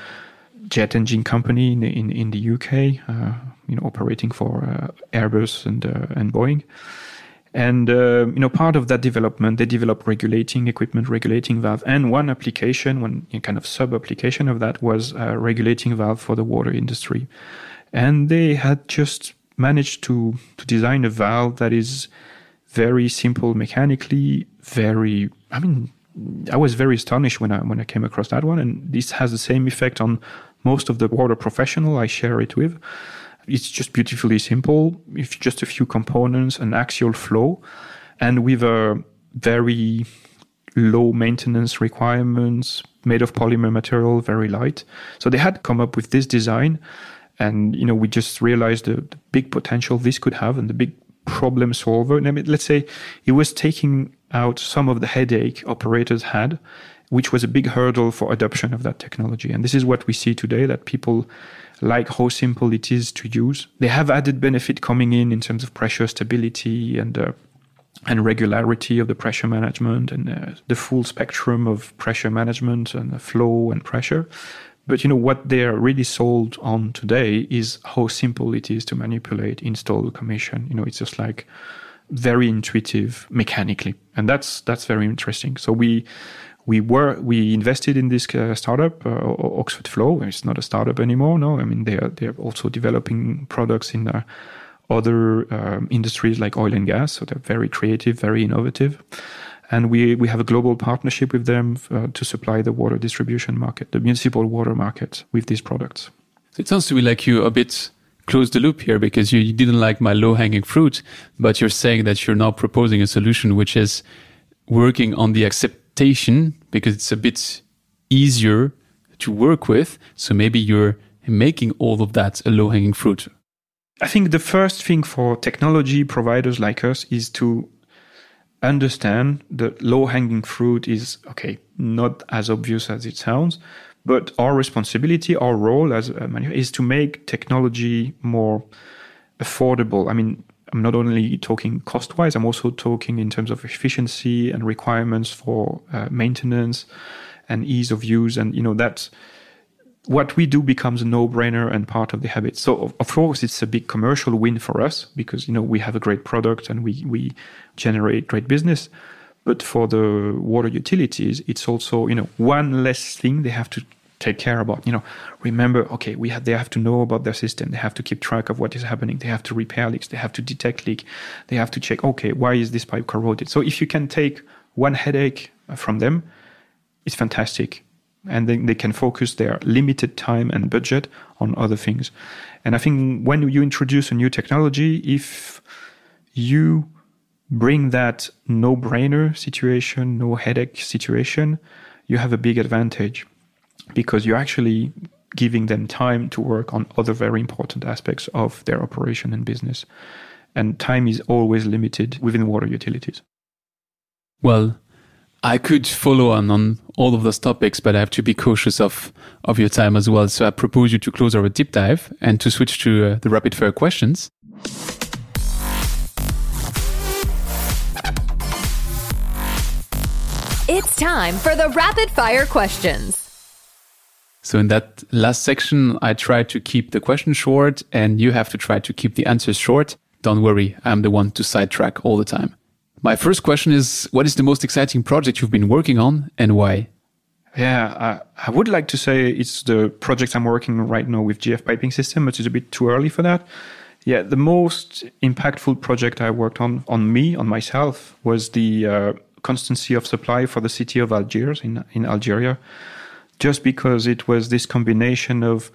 jet engine company in, in, in the U K, uh, you know, operating for uh, Airbus and, uh, and Boeing. And, uh, you know, part of that development, they developed regulating equipment, regulating valve. And one application, one kind of sub-application of that was uh, regulating valve for the water industry. And they had just managed to, to design a valve that is very simple mechanically, very, I mean, I was very astonished when I when I came across that one. And this has the same effect on most of the water professional I share it with. It's just beautifully simple. It's just a few components, an axial flow, and with a very low maintenance requirements, made of polymer material, very light. So they had come up with this design, and you know we just realized the, the big potential this could have and the big problem solver. And I mean, let's say it was taking out some of the headache operators had, which was a big hurdle for adoption of that technology. And this is what we see today, that people like how simple it is to use. They have added benefit coming in in terms of pressure stability and uh, and regularity of the pressure management and uh, the full spectrum of pressure management and flow and pressure. But you know what they're really sold on today is how simple it is to manipulate, install, commission. You know, it's just like very intuitive mechanically, and that's that's very interesting. So we. We were we invested in this uh, startup, uh, Oxford Flow. It's not a startup anymore. No, I mean they are they are also developing products in uh, other um, industries like oil and gas. So they're very creative, very innovative, and we we have a global partnership with them uh, to supply the water distribution market, the municipal water market, with these products. So it sounds to me like you a bit close the loop here, because you, you didn't like my low hanging fruit, but you're saying that you're now proposing a solution which is working on the acceptance, because it's a bit easier to work with. So maybe you're making all of that a low-hanging fruit. I think the first thing for technology providers like us is to understand that low-hanging fruit is, okay, not as obvious as it sounds, but our responsibility, our role as a manufacturer is to make technology more affordable. I mean, I'm not only talking cost-wise, I'm also talking in terms of efficiency and requirements for uh, maintenance and ease of use. And, you know, that's what we do becomes a no-brainer and part of the habit. So, of, of course, it's a big commercial win for us because, you know, we have a great product and we, we generate great business. But for the water utilities, it's also, you know, one less thing they have to take care about. You know, remember, okay, we have, they have to know about their system. They have to keep track of what is happening. They have to repair leaks. They have to detect leak. They have to check, okay, why is this pipe corroded? So if you can take one headache from them, it's fantastic. And then they can focus their limited time and budget on other things. And I think when you introduce a new technology, if you bring that no-brainer situation, no headache situation, you have a big advantage, because you're actually giving them time to work on other very important aspects of their operation and business. And time is always limited within water utilities. Well, I could follow on on all of those topics, but I have to be cautious of, of your time as well. So I propose you to close our deep dive and to switch to uh, the rapid fire questions. It's time for the rapid fire questions. So in that last section, I try to keep the question short and you have to try to keep the answers short. Don't worry, I'm the one to sidetrack all the time. My first question is, what is the most exciting project you've been working on and why? Yeah, I, I would like to say it's the project I'm working on right now with G F Piping Systems, but it's a bit too early for that. Yeah, the most impactful project I worked on, on me, on myself, was the uh, constancy of supply for the city of Algiers in, in Algeria. Just because it was this combination of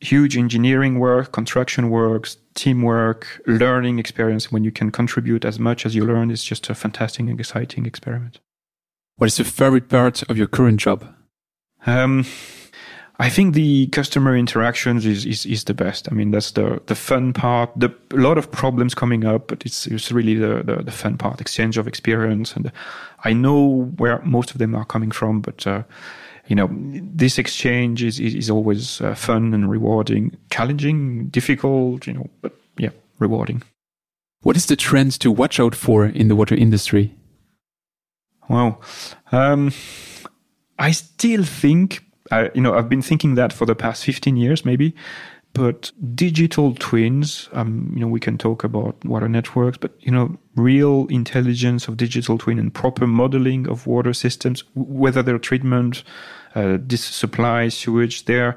huge engineering work, construction works, teamwork, learning experience. When you can contribute as much as you learn, it's just a fantastic and exciting experiment. What is your favorite part of your current job? Um, I think the customer interactions is, is, is the best. I mean, that's the, the fun part. The, a lot of problems coming up, but it's, it's really the, the, the fun part, exchange of experience. And I know where most of them are coming from, but... Uh, You know, this exchange is is, is always uh, fun and rewarding, challenging, difficult, you know, but yeah, rewarding. What is the trend to watch out for in the water industry? Well, um, I still think, uh, you know, I've been thinking that for the past fifteen years maybe, but digital twins, um, you know, we can talk about water networks, but, you know, real intelligence of digital twin and proper modeling of water systems, whether they're treatment, uh, this supply, sewage there,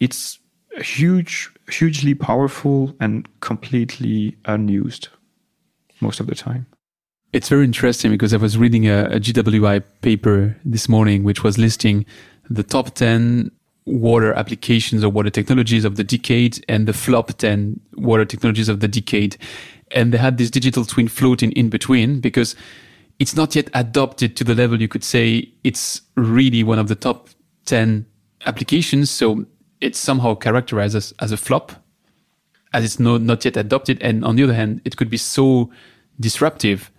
it's huge, hugely powerful and completely unused most of the time. It's very interesting because I was reading a, a G W I paper this morning, which was listing the top ten water applications or water technologies of the decade and the flop ten water technologies of the decade. And they had this digital twin floating in between because it's not yet adopted to the level you could say it's really one of the top ten applications. So it's somehow characterized as, as a flop, as it's no, not yet adopted. And on the other hand, it could be so disruptive.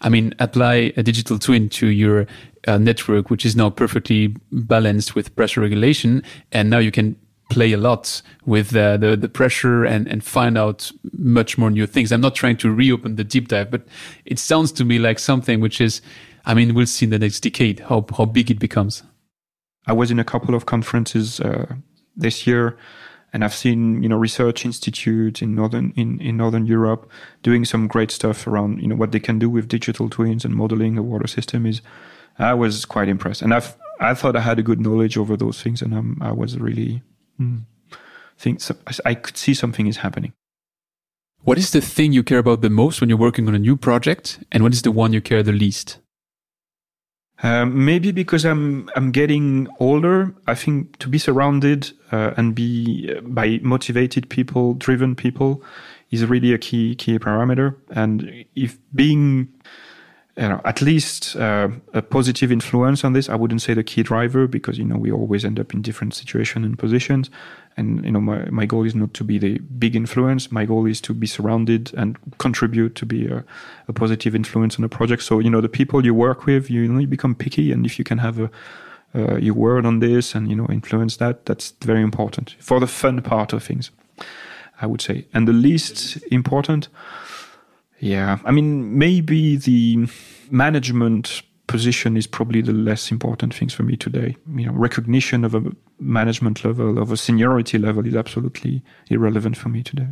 I mean, apply a digital twin to your uh, network, which is now perfectly balanced with pressure regulation. And now you can play a lot with uh, the, the pressure and, and find out much more new things. I'm not trying to reopen the deep dive, but it sounds to me like something which is, I mean, we'll see in the next decade how, how big it becomes. I was in a couple of conferences uh, this year, and I've seen, you know, research institutes in northern in, in northern Europe doing some great stuff around, you know, what they can do with digital twins and modeling a water system. Is I was quite impressed, and I've I thought I had a good knowledge over those things, and I'm, I was really mm, think so, I could see something is happening. What is the thing you care about the most when you're working on a new project, and what is the one you care the least? Um, maybe because I'm I'm getting older, I think to be surrounded uh, and be uh, by motivated people, driven people, is really a key key parameter. And if being, you know, at least uh, a positive influence on this, I wouldn't say the key driver, because, you know, we always end up in different situations and positions. And, you know, my my goal is not to be the big influence. My goal is to be surrounded and contribute to be a, a positive influence on a project. So, you know, the people you work with, you, you know, you become picky. And if you can have a, uh, your word on this and, you know, influence that, that's very important for the fun part of things, I would say. And the least important, yeah, I mean, maybe the management position is probably the less important things for me today. You know, recognition of a management level, of a seniority level, is absolutely irrelevant for me today.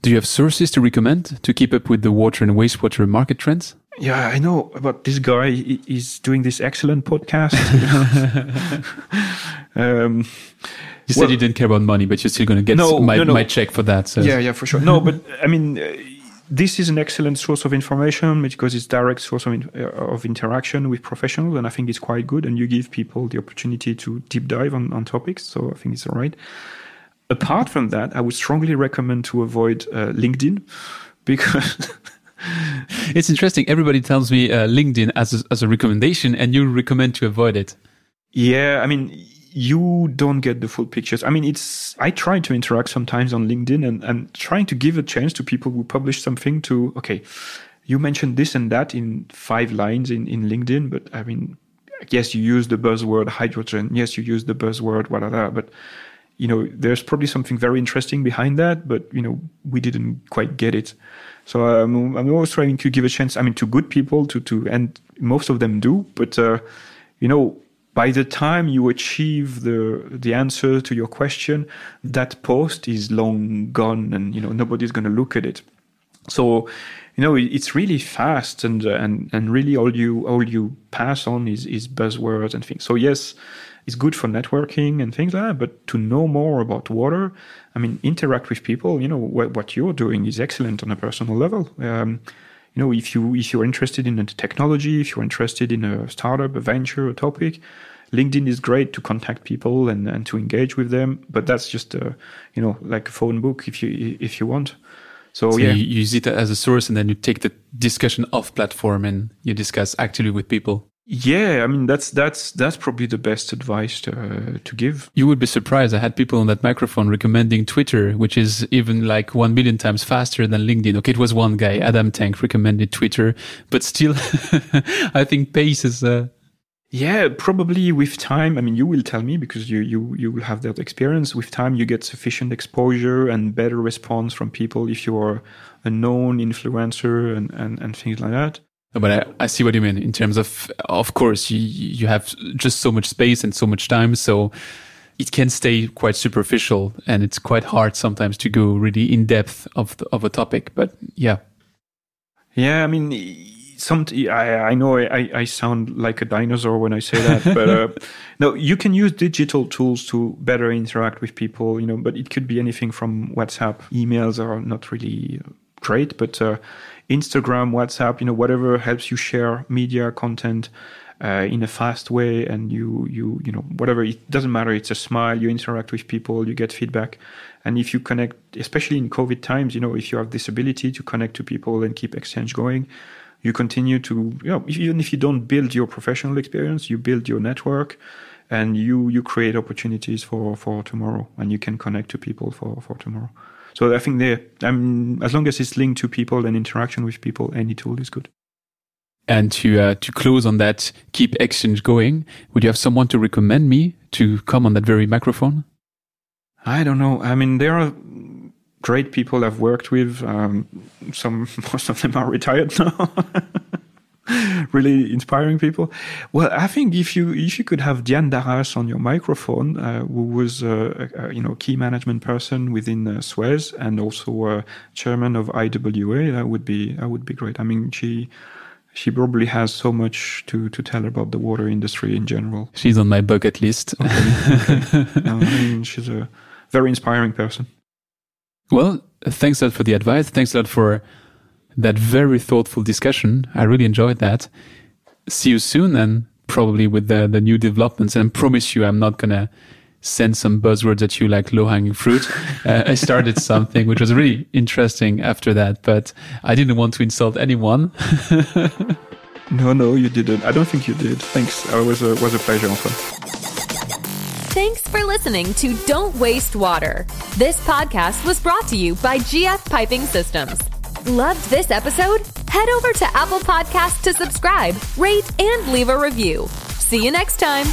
Do you have sources to recommend to keep up with the water and wastewater market trends? Yeah, I know about this guy. He's doing this excellent podcast. um, you said well, you didn't care about money, but you're still going to get no, my, no, no. my check for that. So. Yeah, yeah, for sure. No, but I mean... Uh, This is an excellent source of information because it's direct source of, in, uh, of interaction with professionals, and I think it's quite good. And you give people the opportunity to deep dive on, on topics, so I think it's all right. Apart from that, I would strongly recommend to avoid uh, LinkedIn because... It's interesting. Everybody tells me uh, LinkedIn as a, as a recommendation, and you recommend to avoid it. Yeah, I mean... You don't get the full pictures. I mean, it's. I try to interact sometimes on LinkedIn and, and trying to give a chance to people who publish something to, okay, you mentioned this and that in five lines in, in LinkedIn, but I mean, yes, you use the buzzword hydrogen. Yes, you use the buzzword, whatever. But, you know, there's probably something very interesting behind that, but, you know, we didn't quite get it. So um, I'm always trying to give a chance, I mean, to good people, to, to and most of them do, but, uh, you know, by the time you achieve the the answer to your question, that post is long gone, and you know nobody's going to look at it. So, you know, it's really fast, and and and really all you all you pass on is is buzzwords and things. So yes, it's good for networking and things like that. But to know more about water, I mean, interact with people. You know, what what you're doing is excellent on a personal level. Um, You know, if you if you're interested in a technology, if you're interested in a startup, a venture, a topic, LinkedIn is great to contact people and, and to engage with them. But that's just a, you know, like a phone book if you if you want. So, so yeah, you use it as a source, and then you take the discussion off platform and you discuss actively with people. Yeah, I mean that's that's that's probably the best advice to uh, to give. You would be surprised. I had people on that microphone recommending Twitter, which is even like one million times faster than LinkedIn. Okay, it was one guy, Adam Tank, recommended Twitter, but still, I think pace is. Uh... Yeah, probably with time. I mean, you will tell me because you you you will have that experience. With time, you get sufficient exposure and better response from people if you are a known influencer and and, and things like that. But I, I see what you mean in terms of, of course, you you have just so much space and so much time. So it can stay quite superficial, and it's quite hard sometimes to go really in depth of the, of a topic. But yeah. Yeah, I mean, some, I, I know I, I sound like a dinosaur when I say that, but uh, no, you can use digital tools to better interact with people, you know, but it could be anything from WhatsApp. Emails are not really great, but... Uh, Instagram, WhatsApp, you know, whatever helps you share media content uh, in a fast way, and you, you, you know, whatever, it doesn't matter. It's a smile. You interact with people, you get feedback, and if you connect, especially in COVID times, you know, if you have this ability to connect to people and keep exchange going, you continue to, you know, even if you don't build your professional experience, you build your network, and you you create opportunities for, for tomorrow, and you can connect to people for, for tomorrow. So I think they, I mean, as long as it's linked to people and interaction with people, any tool is good. And to uh, to close on that, keep exchange going. Would you have someone to recommend me to come on that very microphone? I don't know. I mean, there are great people I've worked with. Um, some most of them are retired now. Really inspiring people. Well, I think if you if you could have Diane Darras on your microphone, uh, who was uh, a, a you know key management person within uh, Suez and also uh, chairman of I W A, that would be that would be great. I mean, she. She probably has so much to, to tell about the water industry in general. She's on my bucket list. Okay, okay. No, I mean, she's a very inspiring person. Well, thanks a lot for the advice. Thanks a lot for that very thoughtful discussion. I really enjoyed that. See you soon, and probably with the, the new developments. And I promise you, I'm not going to send some buzzwords at you like low-hanging fruit. uh, I started something which was really interesting after that, but I didn't want to insult anyone. no, no, you didn't. I don't think you did. Thanks. It was a, it was a pleasure also. Thanks for listening to Don't Waste Water. This podcast was brought to you by G F Piping Systems. Loved this episode? Head over to Apple Podcasts to subscribe, rate, and leave a review. See you next time.